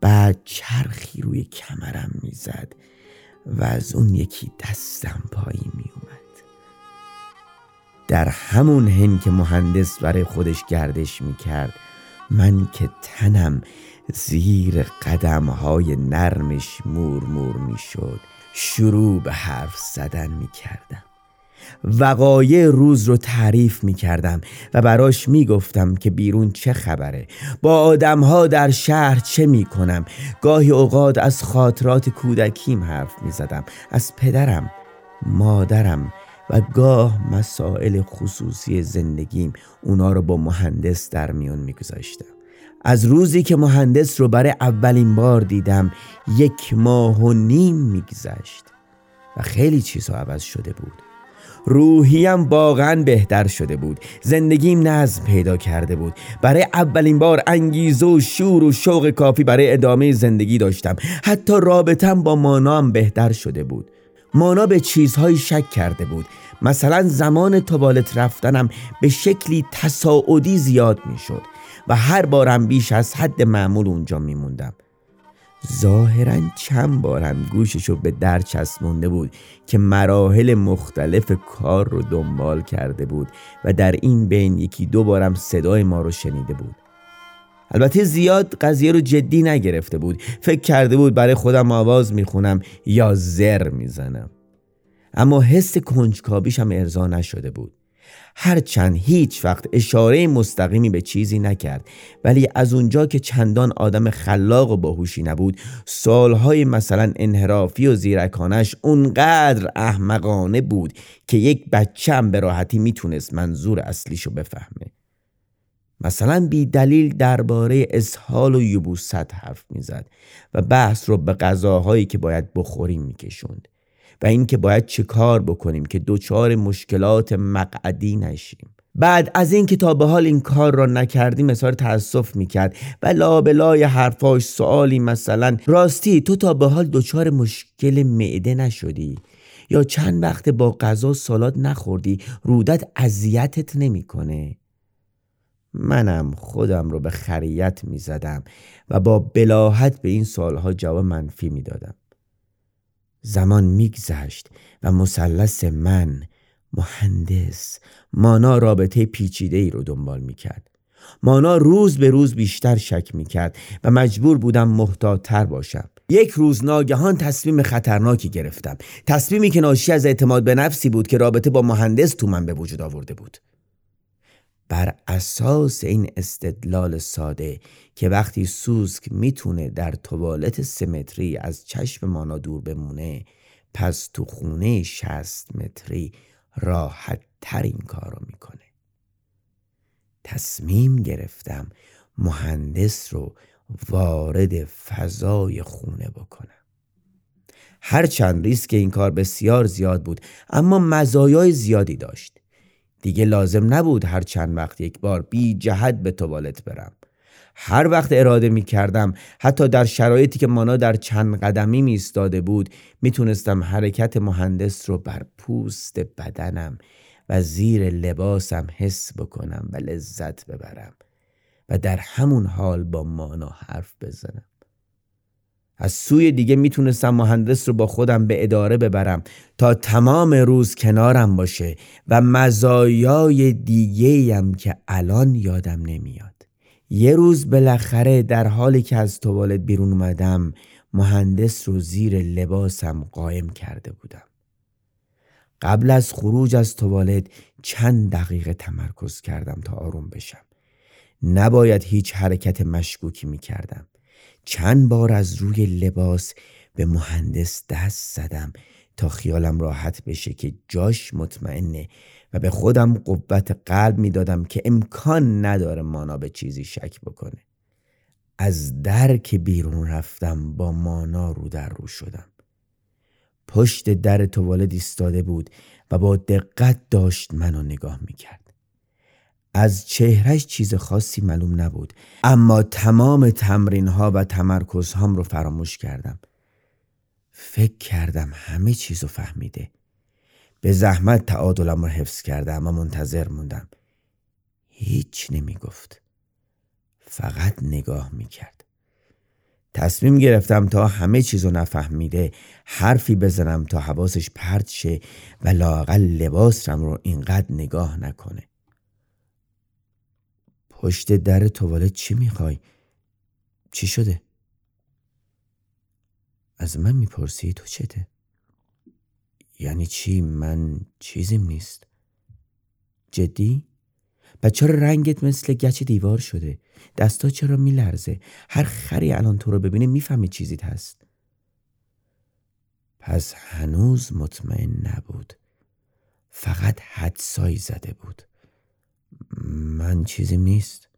بعد چرخی روی کمرم میزد و از اون یکی دستم پایی میومد. در همون هنگ که مهندس برای خودش گردش میکرد، من که تنم زیر قدمهای نرمش مورمور میشد، شروع به حرف زدن میکردم. وقایع روز رو تعریف میکردم و براش میگفتم که بیرون چه خبره، با آدمها در شهر چه میکنم. گاهی اوقات از خاطرات کودکیم حرف میزدم، از پدرم، مادرم و گاه مسائل خصوصی زندگیم، اونا رو با مهندس در میون میگذاشتم. از روزی که مهندس رو برای اولین بار دیدم یک ماه و نیم میگذشت و خیلی چیزها عوض شده بود. روحیم واقعا بهتر شده بود، زندگیم نظم پیدا کرده بود. برای اولین بار انگیزه و شور و شوق کافی برای ادامه زندگی داشتم. حتی رابطم با مانام بهتر شده بود. مانا به چیزهای شک کرده بود، مثلا زمان توالت رفتنم به شکلی تصاعدی زیاد می شد و هر بارم بیش از حد معمول اونجا می موندم. ظاهراً چند بارم گوششو به در چسبونده بود که مراحل مختلف کار رو دنبال کرده بود و در این بین یکی دو بارم صدای ما رو شنیده بود. البته زیاد قضیه رو جدی نگرفته بود، فکر کرده بود برای خودم آواز میخونم یا زر میزنم. اما حس کنجکاویش هم ارضا نشده بود. هرچند هیچ وقت اشاره مستقیمی به چیزی نکرد، ولی از اونجا که چندان آدم خلاق و باهوشی نبود، سوالهای مثلا انحرافی و زیرکانش اونقدر احمقانه بود که یک بچه هم به راحتی میتونست منظور اصلیشو بفهمه. مثلا بی دلیل درباره اسهال و یبوست حرف میزد و بحث رو به غذاهایی که باید بخوریم میکشوند و این که باید چه کار بکنیم که دوچار مشکلات مقعدی نشیم. بعد از این که تا به حال این کار را نکردیم اظهار تأسف میکرد و لابلای حرفاش سوالی مثلا راستی تو تا به حال دوچار مشکل معده نشدی؟ یا چند وقت با غذا سالاد نخوردی؟ رودت اذیتت نمیکنه؟ منم خودم رو به خریت می زدم و با بلاهت به این سوالها جواب منفی می دادم. زمان می گذشت و مثلث من، مهندس، مانا رابطه پیچیده‌ای رو دنبال می کرد. مانا روز به روز بیشتر شک می کرد و مجبور بودم محتاط‌تر باشم. یک روز ناگهان تصمیم خطرناکی گرفتم، تصمیمی که ناشی از اعتماد به نفسی بود که رابطه با مهندس تو من به وجود آورده بود. بر اساس این استدلال ساده که وقتی سوسک میتونه در توالت سه متری از چشم مانا دور بمونه، پس تو خونه شصت متری راحت تر این کار رو میکنه، تصمیم گرفتم مهندس رو وارد فضای خونه بکنم. هرچند ریسک این کار بسیار زیاد بود، اما مزایای زیادی داشت. دیگه لازم نبود هر چند وقت یک بار بی جهت به توالت برم. هر وقت اراده می کردم، حتی در شرایطی که مانا در چند قدمی می ایستاده بود، می تونستم حرکت مهندس رو بر پوست بدنم و زیر لباسم حس بکنم و لذت ببرم و در همون حال با مانا حرف بزنم. از سوی دیگه میتونستم مهندس رو با خودم به اداره ببرم تا تمام روز کنارم باشه و مزایای دیگه هم که الان یادم نمیاد. یه روز بالاخره در حالی که از توالت بیرون اومدم، مهندس رو زیر لباسم قائم کرده بودم. قبل از خروج از توالت چند دقیقه تمرکز کردم تا آروم بشم. نباید هیچ حرکت مشکوکی میکردم. چند بار از روی لباس به مهندس دست زدم تا خیالم راحت بشه که جاش مطمئنه و به خودم قوت قلب می دادم که امکان نداره مانا به چیزی شک بکنه. از در که بیرون رفتم با مانا رو در رو شدم. پشت در توالد ایستاده بود و با دقت داشت منو نگاه می کرد. از چهرهش چیز خاصی معلوم نبود، اما تمام تمرین‌ها و تمرکزهام رو فراموش کردم. فکر کردم همه چیزو فهمیده. به زحمت تعادلم رو حفظ کردم و منتظر موندم. هیچ نمی گفت. فقط نگاه می کرد. تصمیم گرفتم تا همه چیزو نفهمیده حرفی بزنم تا حواسش پرت شه و لااقل لباسم رو اینقدر نگاه نکنه. پشت در توالت چی میخوای؟ چی شده؟ از من میپرسی تو چته؟ یعنی چی؟ من چیزیم نیست. جدی؟ بچه چرا رنگت مثل گچ دیوار شده؟ دستا چرا میلرزه؟ هر خری الان تو رو ببینه میفهمه چیزیت هست. پس هنوز مطمئن نبود. فقط حدسایی زده بود. من چیزیم نیست.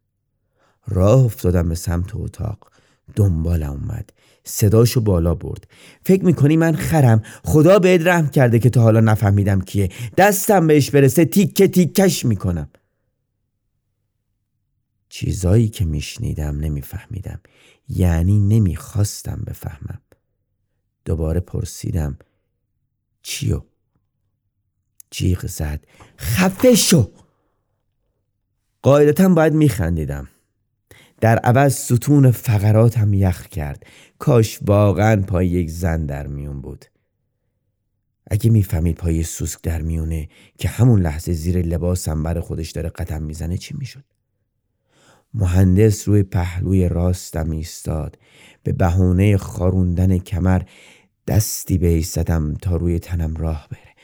راه افتادم به سمت اتاق. دنبالم اومد. صداشو بالا برد. فکر میکنی من خرم؟ خدا بهت رحم کرده که تا حالا نفهمیدم کیه. دستم بهش برسه تیکه تیکش میکنم. چیزایی که میشنیدم نمیفهمیدم، یعنی نمیخواستم بفهمم. دوباره پرسیدم چیو؟ جیغ زد خفه شو. قاعدتاً باید میخندیدم. در عوض ستون فقراتم یخ کرد. کاش واقعاً پای یک زن در میون بود. اگه میفهمید پای سوسک در میونه که همون لحظه زیر لباسم بر خودش داره قدم میزنه چی میشد؟ مهندس روی پهلوی راستم ایستاد. به بهونه خاروندن کمر دستی به ایستادم تا روی تنم راه بره.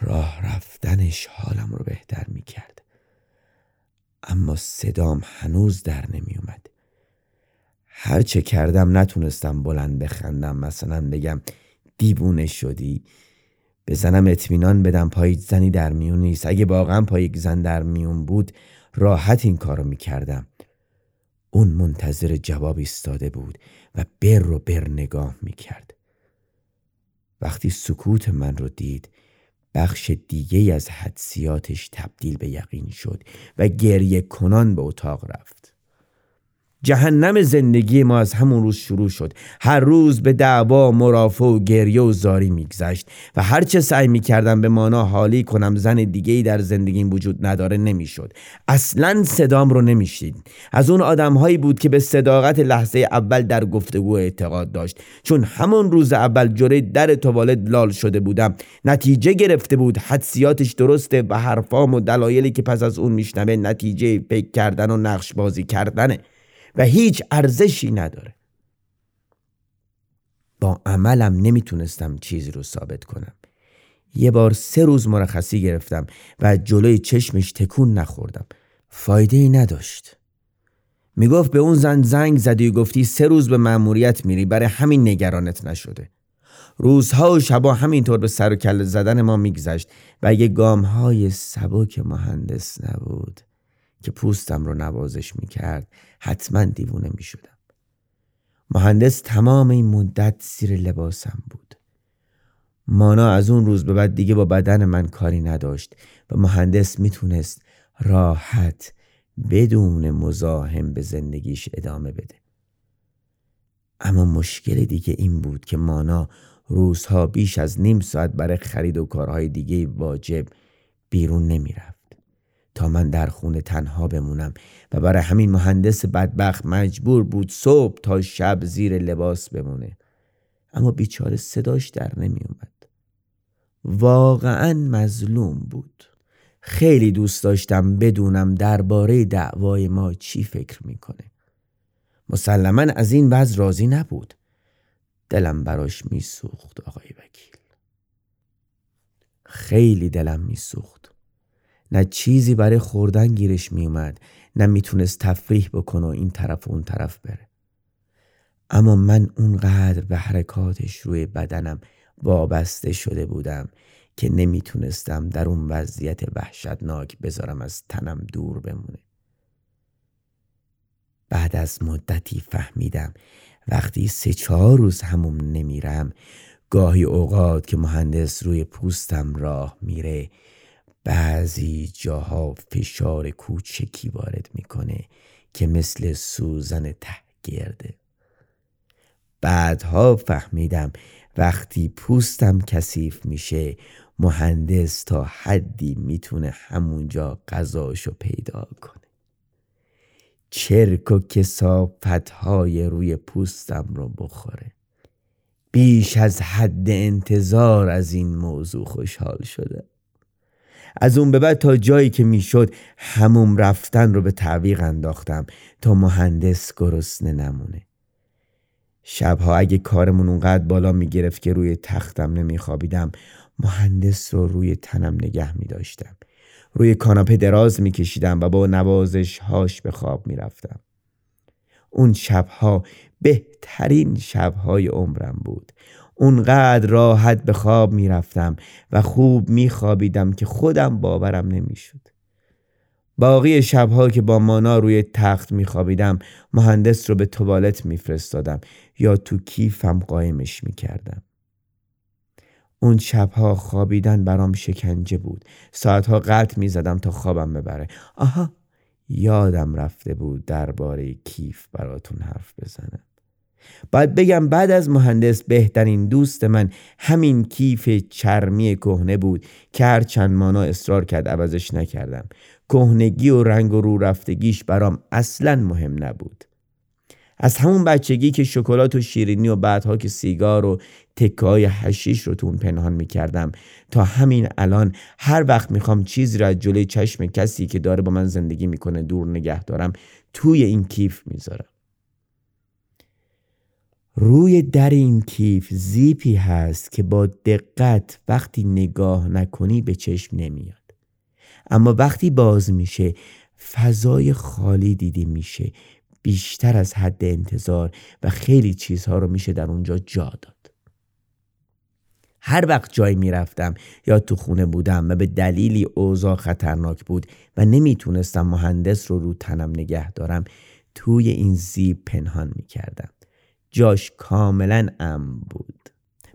راه رفتنش حالم رو بهتر میکرد. اما صدام هنوز در نمی اومد. هر چه کردم نتونستم بلند بخندم، مثلا بگم دیوونه شدی، بزنم اطمینان بدم پای زنی در میون نیست. اگه واقعا پای یک زن در میون بود راحت این کارو میکردم. اون منتظر جواب ایستاده بود و بر رو بر نگاه میکرد. وقتی سکوت من رو دید بخش دیگه از حدسیاتش تبدیل به یقین شد و گریه کنان به اتاق رفت. جهنم زندگی ما از همون روز شروع شد. هر روز به دعوا، مرافع و گریه و زاری میگذشت و هر چه سعی میکردم به مانا حالی کنم زن دیگه‌ای در زندگیم وجود نداره نمیشد. اصلاً صدام رو نمیشید. از اون آدم‌هایی بود که به صداقت لحظه اول در گفتگو اعتقاد داشت. چون همون روز اول جلوی در توالد لال شده بودم، نتیجه گرفته بود حدسیاتش درسته و حرفام و دلایلی که پس از اون میشنوه نتیجه فکر کردن و نقش بازی کردنه و هیچ ارزشی نداره. با عملم نمیتونستم چیزی رو ثابت کنم. یه بار سه روز مرخصی گرفتم و جلوی چشمش تکون نخوردم. فایده ای نداشت. میگفت به اون زن زنگ زدی و گفتی سه روز به مأموریت میری، برای همین نگرانت نشده. روزها و شبا همینطور به سر و کله زدن ما میگذشت و یه گامهای سبک مهندس نبود که پوستم رو نوازش میکرد حتما دیوونه میشدم. مهندس تمام این مدت زیر لباسم بود. مانا از اون روز به بعد دیگه با بدن من کاری نداشت و مهندس میتونست راحت بدون مزاحم به زندگیش ادامه بده. اما مشکل دیگه این بود که مانا روزها بیش از نیم ساعت برای خرید و کارهای دیگه واجب بیرون نمیرفت تا من در خونه تنها بمونم و برای همین مهندس بدبخت مجبور بود صبح تا شب زیر لباس بمونه. اما بیچاره صداش در نمی اومد. واقعا مظلوم بود. خیلی دوست داشتم بدونم درباره دعوای ما چی فکر میکنه. مسلماً از این وضع راضی نبود. دلم براش میسوخت آقای وکیل. خیلی دلم میسوخت. نه چیزی برای خوردن گیرش می اومد، نه می تونست تفریح بکنه و این طرف و اون طرف بره. اما من اونقدر به حرکاتش روی بدنم وابسته شده بودم که نمیتونستم در اون وضعیت وحشتناک بذارم از تنم دور بمونه. بعد از مدتی فهمیدم وقتی سه چهار روز حموم نمیرم، گاهی اوقات که مهندس روی پوستم راه میره، بعضی جاها فشار کوچکی وارد میکنه که مثل سوزن ته گرده. بعدها فهمیدم وقتی پوستم کثیف میشه، مهندس تا حدی میتونه همونجا غذاشو پیدا کنه. چرک و کثافت‌های روی پوستم رو بخوره. بیش از حد انتظار از این موضوع خوشحال شده. از اون به بعد تا جایی که میشد حموم رفتن رو به تعویق انداختم تا مهندس گرسنه نمونه. شبها اگه کارمون اونقدر بالا میگرفت که روی تختم نمیخوابیدم، مهندس رو روی تنم نگه میداشتم. روی کاناپه دراز میکشیدم و با نوازش هاش به خواب میرفتم. اون شبها بهترین شبهای عمرم بود. اونقدر راحت به خواب میرفتم و خوب میخوابیدم که خودم باورم نمیشد. باقی شبها که با مانا روی تخت میخوابیدم، مهندس رو به توالت میفرستادم یا تو کیفم قایمش میکردم. اون شبها خوابیدن برام شکنجه بود. ساعتها قلط میزدم تا خوابم ببره. آها، یادم رفته بود درباره کیف براتون حرف بزنم. باید بگم بعد از مهندس بهترین دوست من همین کیف چرمی کهنه بود که هر چند مانا اصرار کرد عوضش نکردم. کهنگی و رنگ و رو رفتگیش برام اصلا مهم نبود. از همون بچگی که شکلات و شیرینی و بعدها که سیگار و تکه‌های حشیش رو تو اون پنهان می‌کردم، تا همین الان هر وقت می‌خوام چیزی رو از جلوی چشم کسی که داره با من زندگی می‌کنه دور نگه دارم، توی این کیف می‌ذارم. روی در این کیف زیپی هست که با دقت وقتی نگاه نکنی به چشم نمیاد، اما وقتی باز میشه فضای خالی دیده میشه، بیشتر از حد انتظار، و خیلی چیزها رو میشه در اونجا جا داد. هر وقت جایی میرفتم یا تو خونه بودم و به دلیلی اوضاع خطرناک بود و نمیتونستم مهندس رو رو تنم نگه دارم، توی این زیب پنهان میکردم. جاش کاملا امن بود.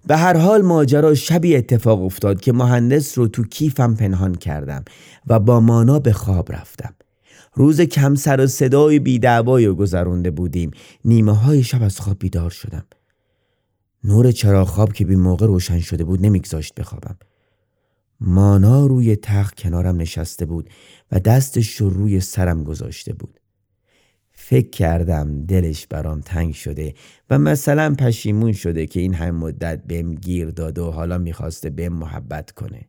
به هر حال ماجرا شبیه اتفاق افتاد که مهندس رو تو کیفم پنهان کردم و با مانا به خواب رفتم. روز کم سر و صدای بی دعوایی گذرونده بودیم. نیمه های شب از خواب بیدار شدم. نور چراغ خواب که بی موقع روشن شده بود نمیگذاشت بخوابم. مانا روی تخت کنارم نشسته بود و دستش رو روی سرم گذاشته بود. فکر کردم دلش برام تنگ شده و مثلا پشیمون شده که این هم مدت بهم گیر داده و حالا میخواسته بهم محبت کنه.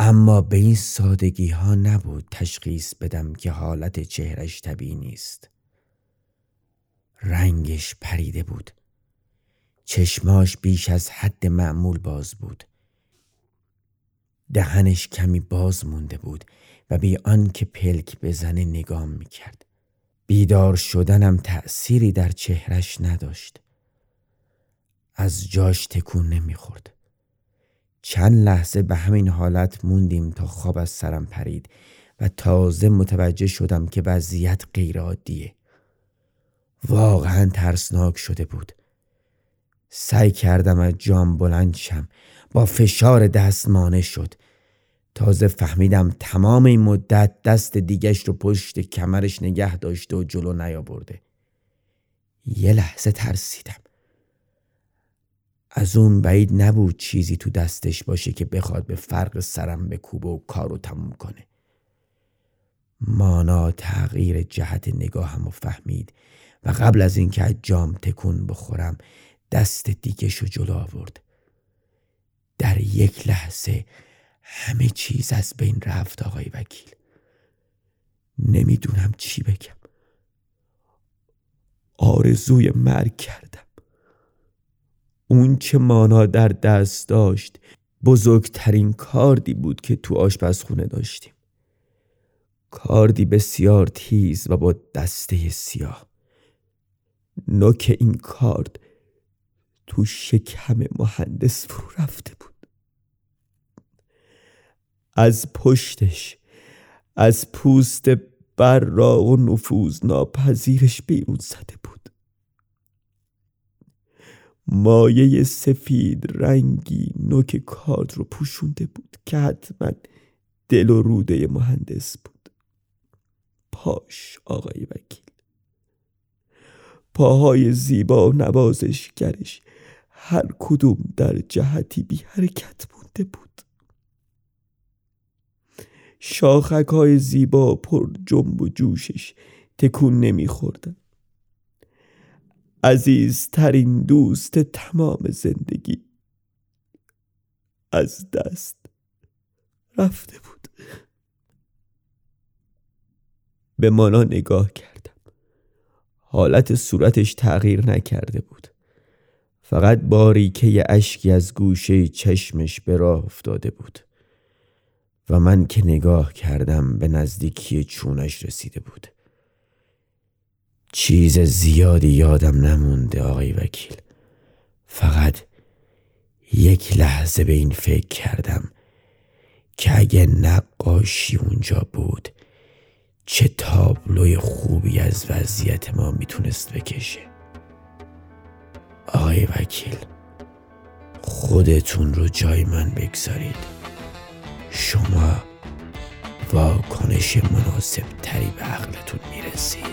اما به این سادگی ها نبود تشخیص بدم که حالت چهرش طبیعی نیست. رنگش پریده بود. چشماش بیش از حد معمول باز بود. دهنش کمی باز مونده بود و بی آنکه پلک بزنه نگام میکرد. بیدار شدنم تأثیری در چهرش نداشت. از جاش تکون نمیخورد. چند لحظه به همین حالت موندیم تا خواب از سرم پرید و تازه متوجه شدم که وضعیت غیر عادیه. واقعا ترسناک شده بود. سعی کردم از جام بلند شم. با فشار دست مانع شد. تازه فهمیدم تمام این مدت دست دیگش رو پشت کمرش نگه داشته و جلو نیاورده. یه لحظه ترسیدم. از اون بعید نبود چیزی تو دستش باشه که بخواد به فرق سرم بکوبه و کارو تموم کنه. مانا تغییر جهت نگاهم رو فهمید و قبل از اینکه از جام تکون بخورم دست دیگش رو جلو آورد. در یک لحظه همه چیز از بین رفت. آقای وکیل، نمیدونم چی بگم. آرزوی مرگ کردم. اون چه مانا در دست داشت بزرگترین کاردی بود که تو آشپزخونه داشتیم. کاردی بسیار تیز و با دسته سیاه. نوک این کارد تو شکم مهندس فرو رفته بود. از پشتش، از پوست بر را و نفوذ ناپذیرش بیرون زده بود. مایه سفید رنگی نوک کارد رو پوشونده بود که حتما دل و روده مهندس بود. پاش آقای وکیل، پاهای زیبا و نوازشگرش هر کدوم در جهتی بی حرکت مونده بود. شاخک‌های زیبا پر جنب و جوشش تکون نمی‌خوردن. عزیزترین دوست تمام زندگی از دست رفته بود. به مانا نگاه کردم. حالت صورتش تغییر نکرده بود، فقط باریکه اشکی از گوشه چشمش به راه افتاده بود و من که نگاه کردم به نزدیکی چونش رسیده بود. چیز زیادی یادم نمونده آقای وکیل، فقط یک لحظه به این فکر کردم که اگه نقاشی اونجا بود چه تابلوی خوبی از وضعیت ما میتونست بکشه. آقای وکیل، خودتون رو جای من بگذارید. شما واکنش مناسب تری به عقلتون میرسید.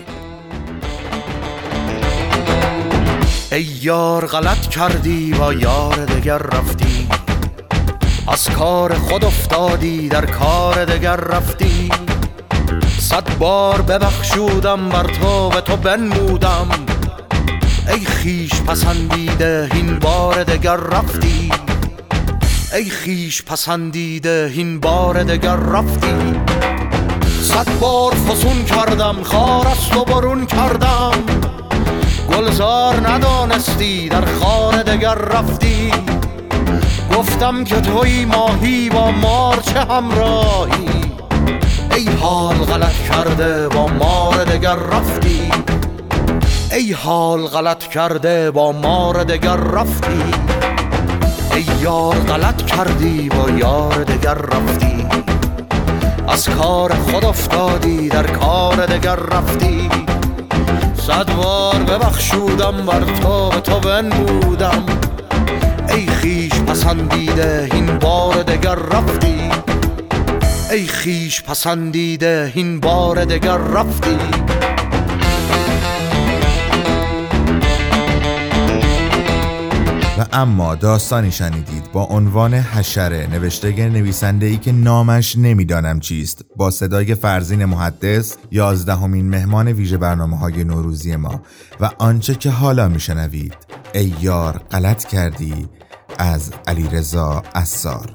ای یار غلط کردی و یار دگر رفتی، از کار خود افتادی در کار دگر رفتی. صد بار ببخشودم بر تو و تو بنمودم، ای خیش پسندیده این بار دگر رفتی. ای خیش پسندیده این بار دگر رفتی. صد بار فسون کردم، خار از تو برون کردم. گلزار ندانستی در خار دگر رفتی. گفتم که توی ماهی با مار چه همراهی، ای حال غلط کرده با مار دگر رفتی. ای حال غلط کرده با مار دگر رفتی. ای یار غلط کردی با یار دگر رفتی، از کار خود افتادی در کار دگر رفتی. صد بار ببخشودم بر تو و تو بنمودم، ای خیش پسندیده این بار دگر رفتی. ای خیش پسندیده این بار دگر رفتی. و اما داستانی شنیدید با عنوان حشره، نوشته‌گر نویسنده‌ای که نامش نمیدانم چیست، با صدای فرزین محدث، یازدهمین مهمان ویژه برنامه‌های نوروزی ما. و آنچه که حالا میشنوید، ای یار غلط کردی، از علیرضا عصار.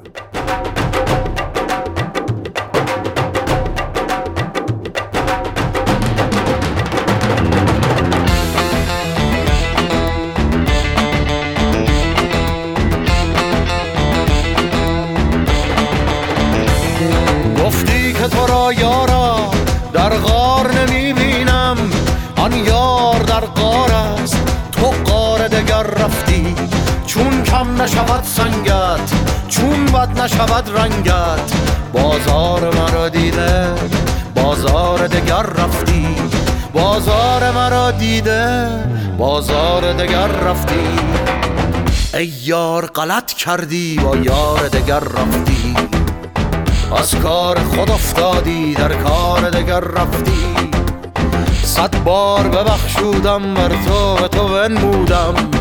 نشود سنگت چون بد نشود رنگت، بازار مرا دیده بازار دگر رفتی. بازار مرا دیده بازار دگر رفتی. ای یار غلط کردی با یار دگر رفتی، از کار خود افتادی در کار دگر رفتی. صد بار ببخشودم بر تو و تو بنمودم،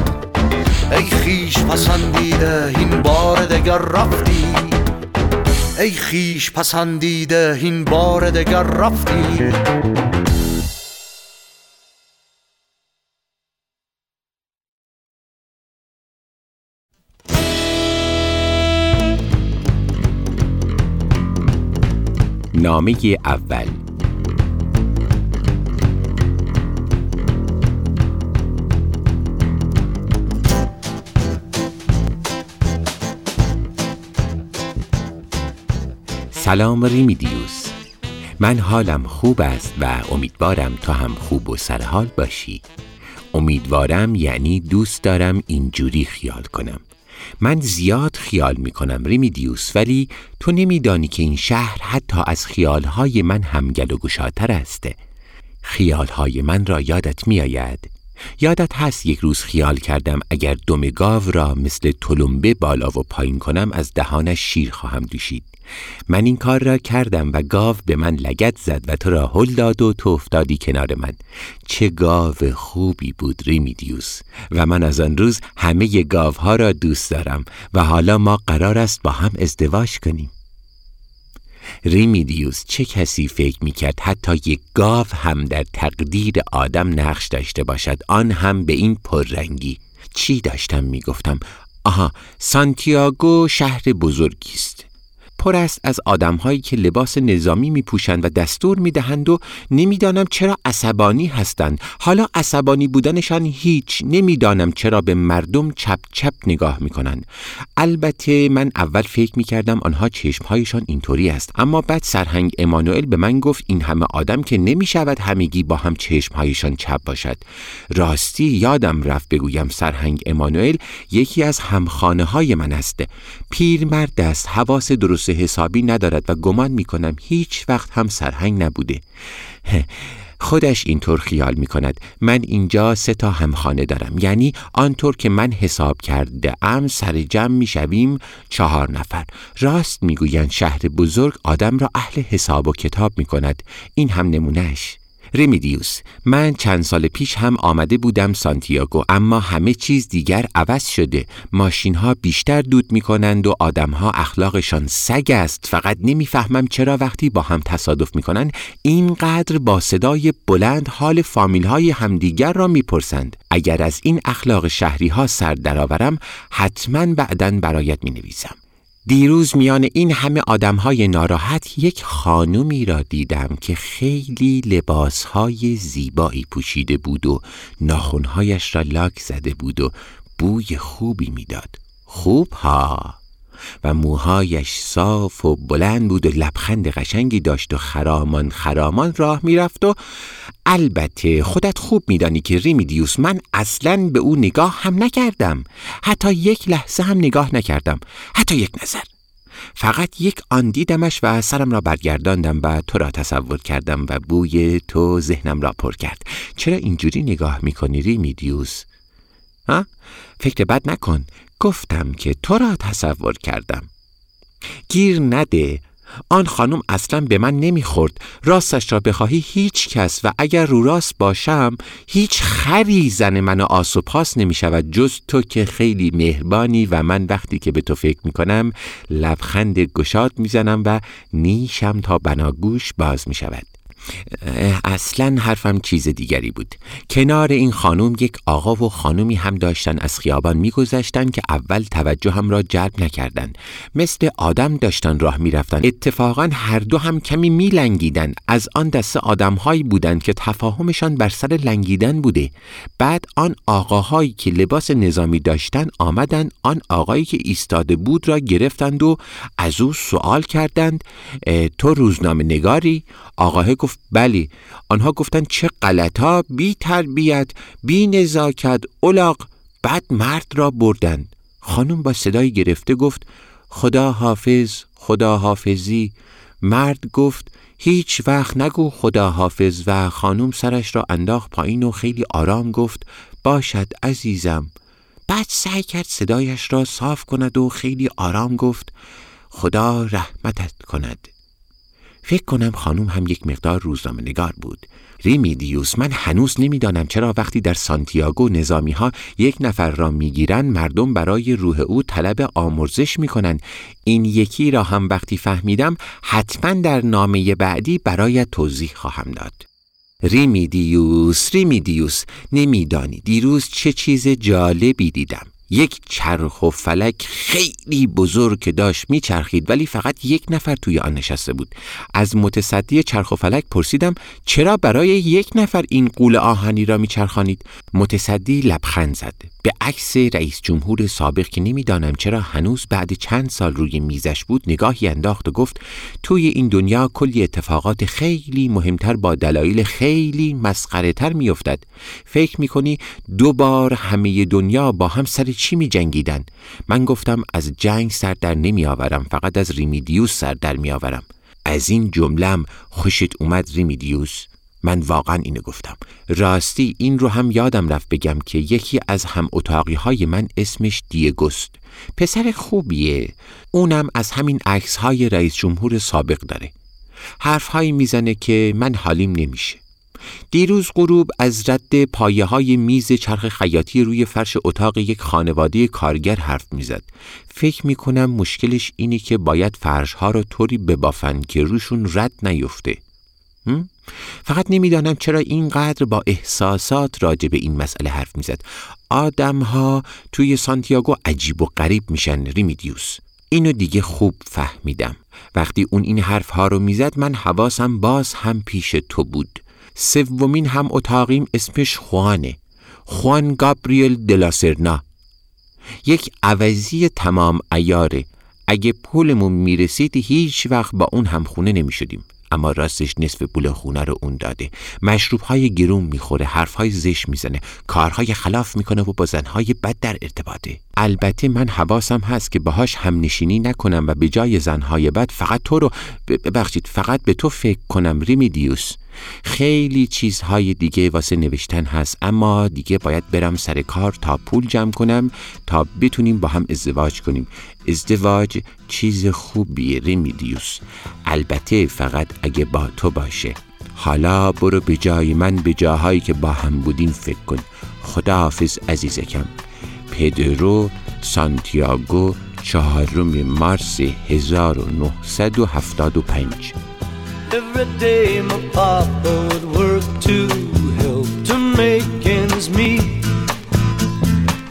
ای خیش پسندیده این بار دگر رفتی. ای خیش پسندیده این بار دگر رفتی. نامه اول. سلام ریمیدیوس، من حالم خوب است و امیدوارم تو هم خوب و سرحال باشی. امیدوارم یعنی دوست دارم اینجوری خیال کنم. من زیاد خیال میکنم ریمیدیوس، ولی تو نمیدانی که این شهر حتی از خیالهای من همگل و گشاتر است. خیالهای من را یادت میآید؟ یادت هست یک روز خیال کردم اگر دم گاو را مثل تلمبه بالا و پایین کنم از دهانش شیر خواهم دوشید. من این کار را کردم و گاو به من لگد زد و تو را هل داد و تو افتادی کنار من. چه گاو خوبی بود ریمیدیوس، و من از آن روز همه گاوها را دوست دارم و حالا ما قرار است با هم ازدواج کنیم. ریمیدیوس، چه کسی فکر میکرد حتی یک گاو هم در تقدیر آدم نقش داشته باشد، آن هم به این پررنگی. چی داشتم میگفتم؟ آها، سانتیاگو شهر بزرگی است، پر است از آدم‌هایی که لباس نظامی میپوشند و دستور میدهند و نمیدانم چرا عصبانی هستند. حالا عصبانی بودنشان هیچ، نمیدانم چرا به مردم چپ چپ نگاه میکنند. البته من اول فکر میکردم آنها چشمهایشان اینطوری است، اما بعد سرهنگ امانوئل به من گفت این همه آدم که نمیشود همگی با هم چشمهایشان چپ باشد. راستی یادم رفت بگویم سرهنگ امانوئل یکی از همخانه‌های من است. پیرمرد است، حواس درست حسابی ندارد و گمان میکنم هیچ وقت هم سرهنگ نبوده. خودش اینطور خیال میکند. من اینجا سه تا همخانه دارم، یعنی آنطور که من حساب کرده ام سر جمع میشویم چهار نفر. راست میگویند شهر بزرگ آدم را اهل حساب و کتاب میکند. این هم نمونهش. ریمیدیوس، من چند سال پیش هم آمده بودم سانتیاگو، اما همه چیز دیگر عوض شده. ماشین‌ها بیشتر دود می‌کنند و آدم‌ها اخلاقشان سگ است. فقط نمی‌فهمم چرا وقتی با هم تصادف می‌کنند اینقدر با صدای بلند حال فامیل‌های همدیگر را می‌پرسند. اگر از این اخلاق شهری‌ها سر درآورم حتماً بعداً برایت می‌نویسم. دیروز میان این همه آدم‌های ناراحت یک خانومی را دیدم که خیلی لباس‌های زیبایی پوشیده بود و ناخن‌هایش را لاک زده بود و بوی خوبی میداد. خوب ها، و موهایش صاف و بلند بود و لبخند قشنگی داشت و خرامان خرامان راه میرفت. و البته خودت خوب میدانی که ریمیدیوس، من اصلاً به او نگاه هم نکردم، حتی یک لحظه هم نگاه نکردم، حتی یک نظر. فقط یک آن دیدمش و سرم را برگرداندم و تو را تصور کردم و بوی تو ذهنم را پر کرد. چرا اینجوری نگاه میکنی ریمیدیوس؟ ها؟ فکر بد نکن، گفتم که تو را تصور کردم. گیر نده، آن خانم اصلا به من نمیخورد. راستش را بخواهی هیچ کس، و اگر رو راست باشم، هیچ خری زن من آسوپاس نمیشود جز تو که خیلی مهربانی، و من وقتی که به تو فکر میکنم لبخند گشاد میزنم و نیشم تا بناگوش باز میشود. اصلا حرفم چیز دیگری بود. کنار این خانم یک آقا و خانومی هم داشتن از خیابان میگذشتن که اول توجه هم را جلب نکردند. مثل آدم داشتن راه میرفتن. اتفاقا هر دو هم کمی میلنگیدن. از آن دسته آدمهایی بودند که تفاهمشان بر سر لنگیدن بوده. بعد آن آقاهایی که لباس نظامی داشتن آمدن آن آقایی که ایستاده بود را گرفتند و از او سوال کردند تو روزنامه نگاری؟ آقاه گفت بله. آنها گفتند چه غلطا، بی تربیت، بی نزاکت، الاغ. بعد مرد را بردند. خانم با صدای گرفته گفت خدا حافظ، خدا حافظی. مرد گفت هیچ وقت نگو خدا حافظ، و خانم سرش را انداخت پایین و خیلی آرام گفت باشد عزیزم. بعد سعی کرد صدایش را صاف کند و خیلی آرام گفت خدا رحمتت کند. فکر کنم خانم هم یک مقدار روزنامه نگار بود. ریمیدیوس، من هنوز نمیدانم چرا وقتی در سانتیاگو نظامی ها یک نفر را میگیرن مردم برای روح او طلب آمرزش میکنن. این یکی را هم وقتی فهمیدم حتما در نامه بعدی برای توضیح خواهم داد. ریمیدیوس، ریمیدیوس، نمیدانی دیروز چه چیز جالبی دیدم. یک چرخ و فلک خیلی بزرگ که داشت میچرخید، ولی فقط یک نفر توی آن نشسته بود. از متصدی چرخ و فلک پرسیدم چرا برای یک نفر این قوله آهنی را میچرخانید؟ متصدی لبخند زد. به عکس رئیس جمهور سابق که نمیدانم چرا هنوز بعد چند سال روی میزش بود نگاهی انداخت و گفت توی این دنیا کلی اتفاقات خیلی مهمتر با دلایل خیلی مسخره تر میافتد. فکر میکنی دو بار همه دنیا با هم سر چی میجنگیدن؟ من گفتم از جنگ سر در نمیآورم، فقط از ریمیدیوس سر در میآورم. از این جمله‌ام خوشت اومد ریمیدیوس؟ من واقعا اینو گفتم. راستی این رو هم یادم رفت بگم که یکی از هم اتاقی های من اسمش دیگوست، پسر خوبیه، اونم از همین عکس های رئیس جمهور سابق داره، حرف هایی میزنه که من حالیم نمیشه. دیروز غروب از رد پایه های میز چرخ خیاطی روی فرش اتاق یک خانواده کارگر حرف میزد. فکر میکنم مشکلش اینه که باید فرش ها رو طوری ببافن که روشون رد نیفته. فقط نمیدانم چرا اینقدر با احساسات راجع به این مسئله حرف میزد. آدم ها توی سانتیاگو عجیب و غریب میشن ریمیدیوس. اینو دیگه خوب فهمیدم. وقتی اون این حرف ها رو میزد من حواسم باز هم پیش تو بود. سومین هم اتاقیم اسمش خوانه، خوان گابریل دلاسرنا، یک عوضی تمام عیاره. اگه پولمون میرسید هیچ وقت با اون هم خونه نمیشدیم، اما راستش نصف پول خونه رو اون داده. مشروب‌های گرون میخوره، حرف‌های زشت میزنه، کارهای خلاف میکنه و با زن‌های بد در ارتباطه. البته من حواسم هست که باهاش همنشینی نکنم و به جای زن‌های بد فقط تو رو ببخشید فقط به تو فکر کنم ریمیدیوس. خیلی چیزهای دیگه واسه نوشتن هست، اما دیگه باید برم سر کار تا پول جمع کنم تا بتونیم با هم ازدواج کنیم. ازدواج چیز خوبیه ریمیدیوس، البته فقط اگه با تو باشه. حالا برو به جای من به جاهایی که با هم بودیم فکر کن. خداحافظ عزیزکم. پدرو سانتیاگو، چهارم مارس هزار و نهصد و هفتاد و پنج. Every day my papa would work to help to make ends meet,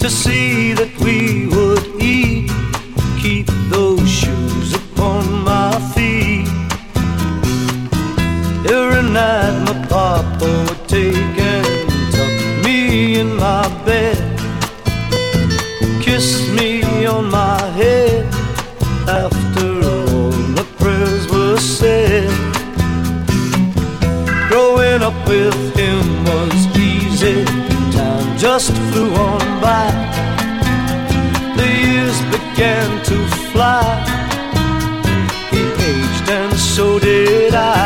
to see that we would eat, keep those shoes upon my feet. Every night my papa would take and tuck me in my bed, kiss me on my head after all the prayers were said. Growing up with him was easy, time just flew on by. The years began to fly, he aged and so did I.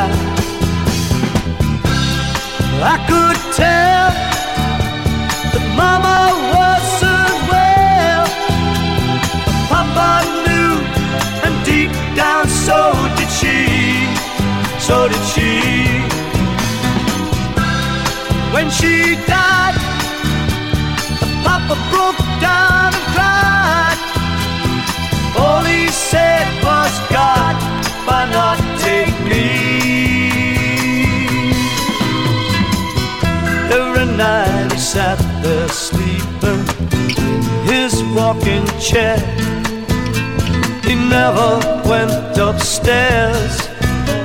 I could tell that Mama wasn't well, Papa knew, and deep down so did she, so did she. When she died, Papa broke down and cried. All he said was, God, why not take me? Every night he sat there sleeping in his rocking chair. He never went upstairs,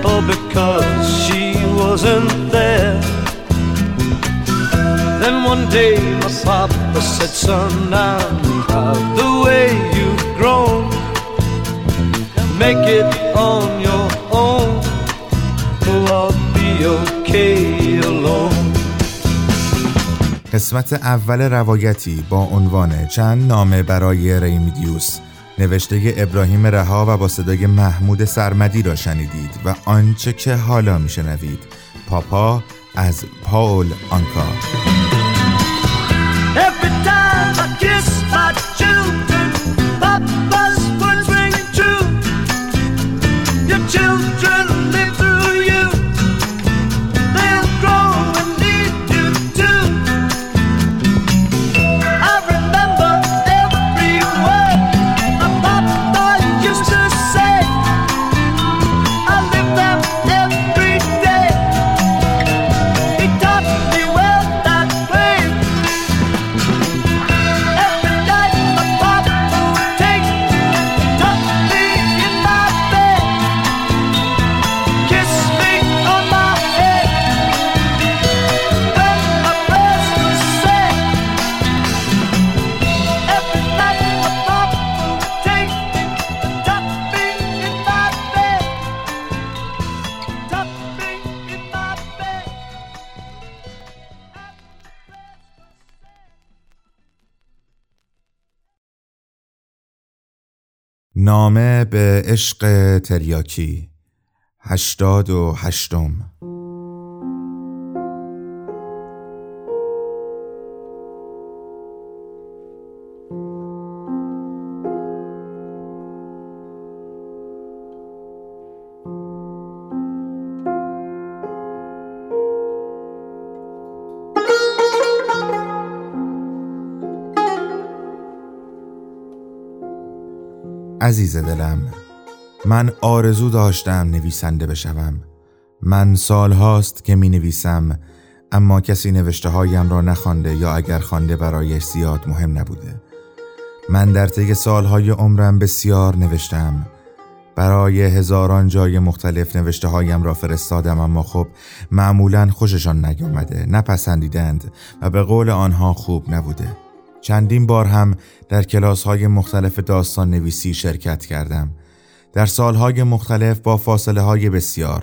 all because she wasn't there. Then one day my papa said, son, I'm proud the way you've grown. Make it on your own, oh, I'll be okay alone. قسمت اول روایتی با عنوان چند نامه برای ریمیدیوس نوشته ابراهیم رها و با صدای محمود سرمدی را شنیدید و آنچه که حالا می شنوید پاپا از پاول آنکا. Every time I kiss my children, Papa's words ring true. Your children live through you, they'll grow and need you too. I remember every word my Papa used to say, I live them every day. He taught me well that way. نامه به عشق تریاکی هشتاد و هشتم. عزیز دلم، من آرزو داشتم نویسنده بشوم. من سال هاست که می نویسم، اما کسی نوشته هایم را نخوانده، یا اگر خوانده برایش زیاد مهم نبوده. من در طی سالهای عمرم بسیار نوشتم، برای هزاران جای مختلف نوشته هایم را فرستادم، اما خب معمولاً خوششان نیامده، نپسندیدند و به قول آنها خوب نبوده. چندین بار هم در کلاس‌های مختلف داستان نویسی شرکت کردم، در سالهای مختلف با فاصله‌های بسیار.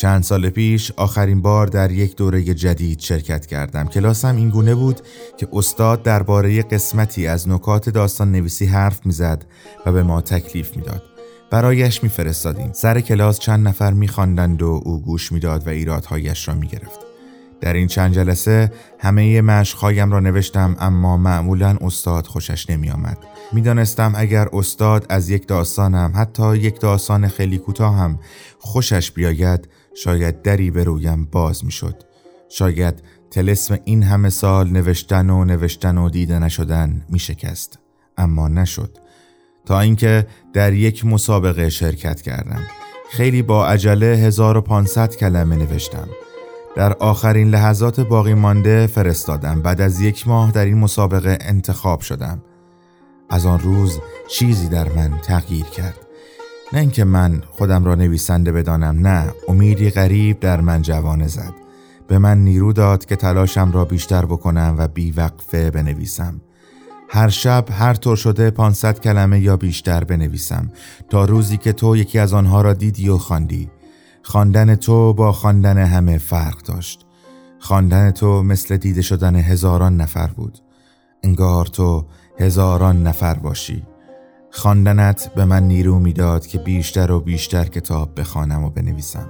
چند سال پیش آخرین بار در یک دوره جدید شرکت کردم. کلاسم این گونه بود که استاد درباره قسمتی از نکات داستان نویسی حرف می‌زد و به ما تکلیف می‌داد. برایش می‌فرستادیم. سر کلاس چند نفر می‌خواندند و او گوش می‌داد و ایرادهایش را می‌گرفت. در این چند جلسه همه مشق‌هایم را نوشتم، اما معمولاً استاد خوشش نمی آمد. می دانستم اگر استاد از یک داستانم، حتی یک داستان خیلی کوتاه هم، خوشش بیاید، شاید دری به رویم باز می شد. شاید طلسم این همه سال نوشتن و نوشتن و دیده نشدن می شکست. اما نشد. تا اینکه در یک مسابقه شرکت کردم. خیلی با عجله هزار و پانصد کلمه نوشتم. در آخرین لحظات باقی مانده فرستادم. بعد از یک ماه در این مسابقه انتخاب شدم. از آن روز چیزی در من تغییر کرد. نه اینکه من خودم را نویسنده بدانم، نه، امیدی غریب در من جوانه زد. به من نیرو داد که تلاشم را بیشتر بکنم و بیوقفه بنویسم. هر شب هر طور شده پانصد کلمه یا بیشتر بنویسم، تا روزی که تو یکی از آنها را دیدی و خواندی. خواندن تو با خواندن همه فرق داشت. خواندن تو مثل دیده شدن هزاران نفر بود. انگار تو هزاران نفر باشی. خواندنت به من نیرو میداد که بیشتر و بیشتر کتاب بخوانم و بنویسم.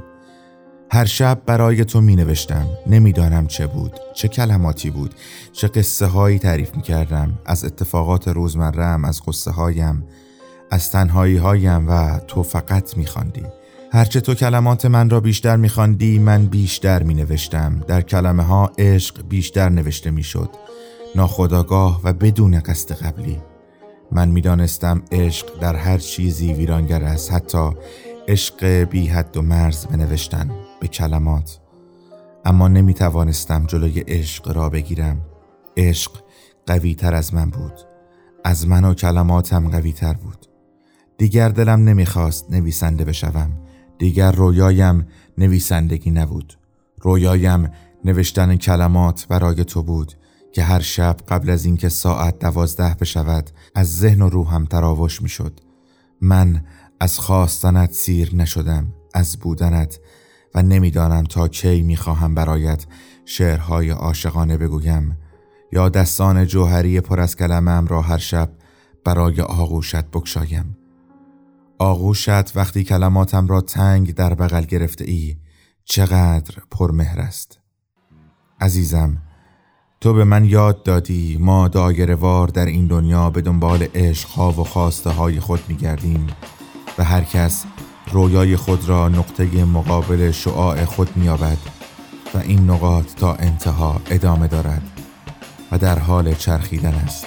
هر شب برای تو می نوشتم. نمیدانم چه بود، چه کلماتی بود، چه قصه هایی تعریف می کردم، از اتفاقات روزمره‌ام، از قصه هایم، از تنهایی هایم، و تو فقط می خواندی. هرچه تو کلمات من را بیشتر می‌خواندی، من بیشتر می‌نوشتم. در کلمه ها عشق بیشتر نوشته می‌شد، ناخودآگاه و بدون قصد قبلی. من می‌دانستم عشق در هر چیزی ویرانگر است، حتی عشق بی حد و مرز، به نوشتن، به کلمات. اما نمی‌توانستم جلوی عشق را بگیرم. عشق قوی‌تر از من بود، از من و کلماتم قوی‌تر بود. دیگر دلم نمی‌خواست نویسنده بشوم. دیگر رویایم نویسندگی نبود. رویایم نوشتن کلمات برای تو بود که هر شب قبل از اینکه ساعت دوازده بشود از ذهن و روحم تراوش می شد. من از خواستنت سیر نشدم، از بودنت، و نمیدانم تا کی می خواهم برایت شعرهای عاشقانه بگویم، یا دستان جوهری پر از کلمه‌ام را هر شب برای آغوشت بگشایم. آغوشت وقتی کلماتم را تنگ در بغل گرفته ای چقدر پرمهر است. عزیزم، تو به من یاد دادی ما دایره‌وار در این دنیا به دنبال عشق‌ها و خواسته‌های خود می‌گردیم و هر کس رویای خود را نقطه مقابل شعاع خود می‌یابد و این نقاط تا انتها ادامه دارد و در حال چرخیدن است.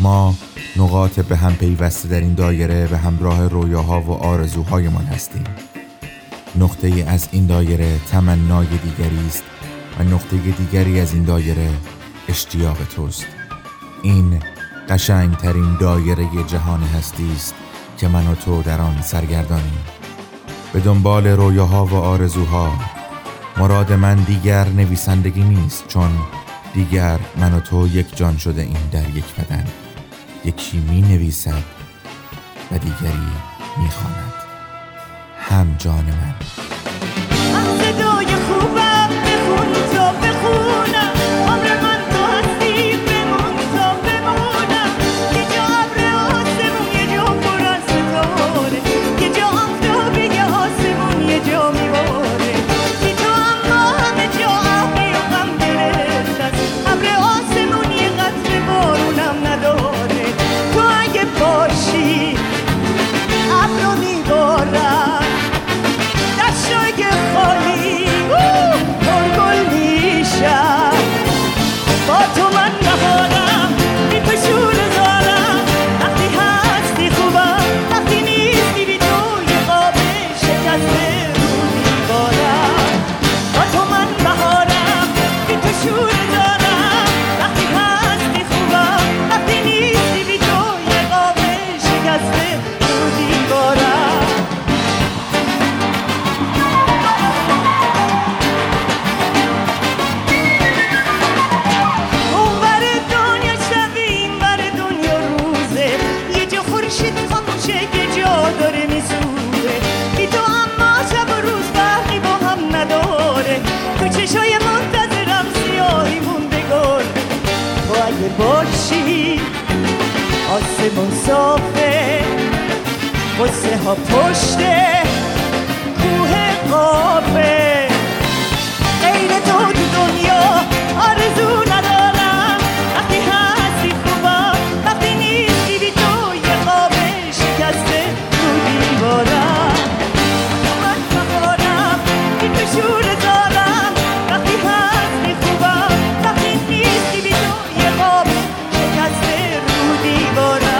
ما نقاط به هم پیوسته در این دایره به همراه رویاها و آرزوهایمان هستیم. نقطه‌ای از این دایره تمنای دیگری است و نقطه دیگری از این دایره اشتیاق توست. این قشنگترین دایره جهان هستی است که من و تو در آن سرگردانیم، به دنبال رویاها و آرزوها. مراد من دیگر نویسندگی نیست، چون دیگر من و تو یک جان شده ایم در یک بدن. یکی می نویسد و دیگری می خواند. هم جان من. از صدای خوبم بخون تا بخونم، عمر من تو هستی، بمون تا بمونم. یه جا ابر آسمون، یه جا پر از ستاره. مسافه قصه ها پشت کوه قافه، غیر تو تو دنیا آرزو ندارم، وقتی هستی خوبا وقتی نیستی بی تو یه قاب شکسته تو دیوارم، من کبارم این پشور دارم، وقتی هستی خوبا وقتی نیستی بی تو یه قاب شکسته رو دیوارم.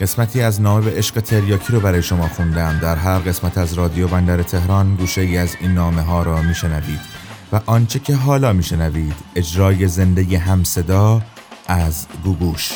قسمتی از نامه به عشق تریاکی رو برای شما خوندم. در هر قسمت از رادیو بندر تهران گوشه ای از این نامه ها را میشنوید و آنچه که حالا میشنوید اجرای زندگی همصدا از گوگوش.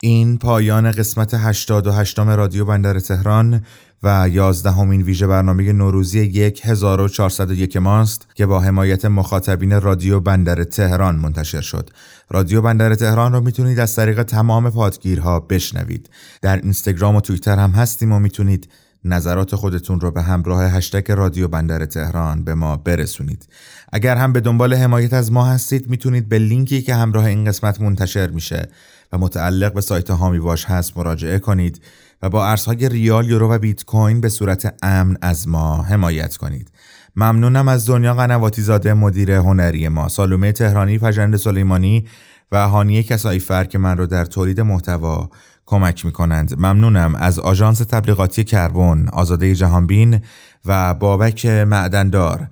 این پایان قسمت هشتاد و هشت رادیو بندر تهران و یازدهمین ویژه برنامه نوروزی هزار و چهارصد و یک ماست که با حمایت مخاطبین رادیو بندر تهران منتشر شد. رادیو بندر تهران رو میتونید از طریق تمام پادگیرها بشنوید. در اینستاگرام و توییتر هم هستیم و میتونید نظرات خودتون رو به همراه هشتگ رادیو بندر تهران به ما برسونید. اگر هم به دنبال حمایت از ما هستید میتونید به لینکی که همراه این قسمت منتشر میشه و متعلق به سایت هامی واش هست مراجعه کنید و با ارزهای ریال، یورو و بیت کوین به صورت امن از ما حمایت کنید. ممنونم از دنیا قنواتی زاده مدیر هنری ما، سالومه تهرانی، پژند سلیمانی و هانیه کسائی فر که من رو در تولید محتوا کمک میکنند. ممنونم از آژانس تبلیغاتی کربون، آزاده جهانبین و بابک معدندار.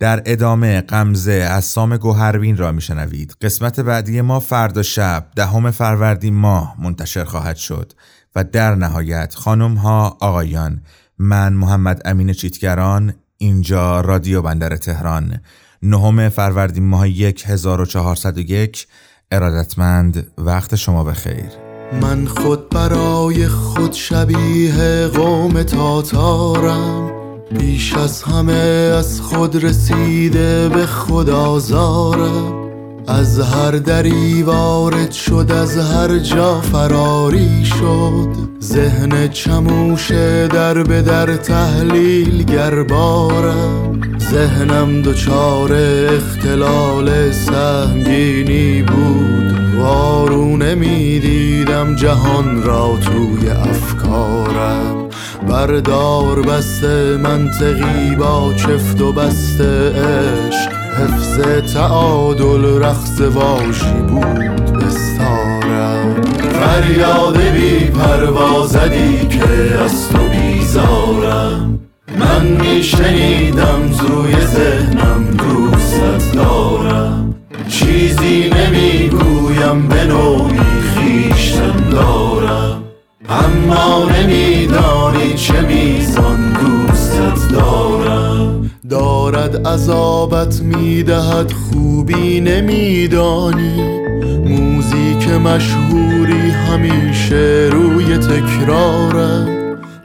در ادامه غمزه از سام گوهربین را میشنوید. قسمت بعدی ما فردا شب دهم فروردین ماه منتشر خواهد شد و در نهایت خانم ها آقایان، من محمد امین چیتگران، اینجا رادیو بندر تهران، نهم فروردین ماه هزار و چهارصد و یک. ارادتمند وقت شما بخیر. من خود برای خود شبیه قوم تاتارم، بیش از همه از خود رسیده به خود آزارم، از هر دری وارد شد از هر جا فراری شد، ذهن چموشه در به در تحلیل گربارم، ذهنم دچار اختلال سهمگینی بود، وارو نمیدیدم جهان را توی افکارم، بردار بسته منطقی با چفت و بسته عشق، حفظ تعادل رخص واشی بود استارم، فریاد بی پروا زدی که از تو بی بیزارم. من میشنیدم توی ذهنم دوست دارم، چیزی نمیگویم به نوعی خیشتن دارم، اما نمیدانی چه میزان دوست دارم. دارد عذابت میدهد خوبی نمیدانی، موزیک مشهوری همیشه روی تکرارم.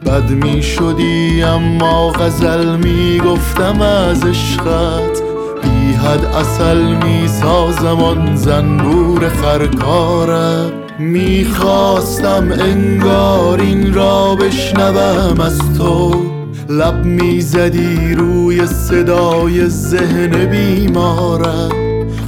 بد می شدی اما غزل می گفتم از عشقت، بی حد اصل می سازم آن زنبور خرکارم. می خواستم انگار این را بشنوم از تو، لب می زدی روی صدای ذهن بیمارم.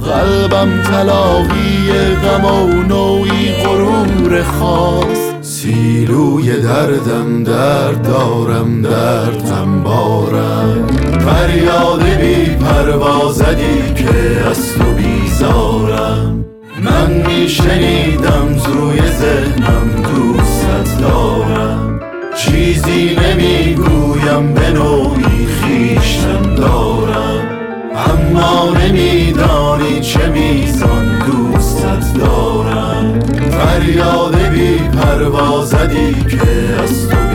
قلبم تلاقی غم و نوعی غرور خاص، سیلوی دردم درد دارم درد تنبارم. فریاد بی پروازدی که از تو بیزارم. من میشنیدم روی ذهنم دوست دارم، چیزی نمیگویم به نوعی خیشتن دارم، اما نمیدانی چه میزان دوستت دارم. فریاد بی پروازدی که از تو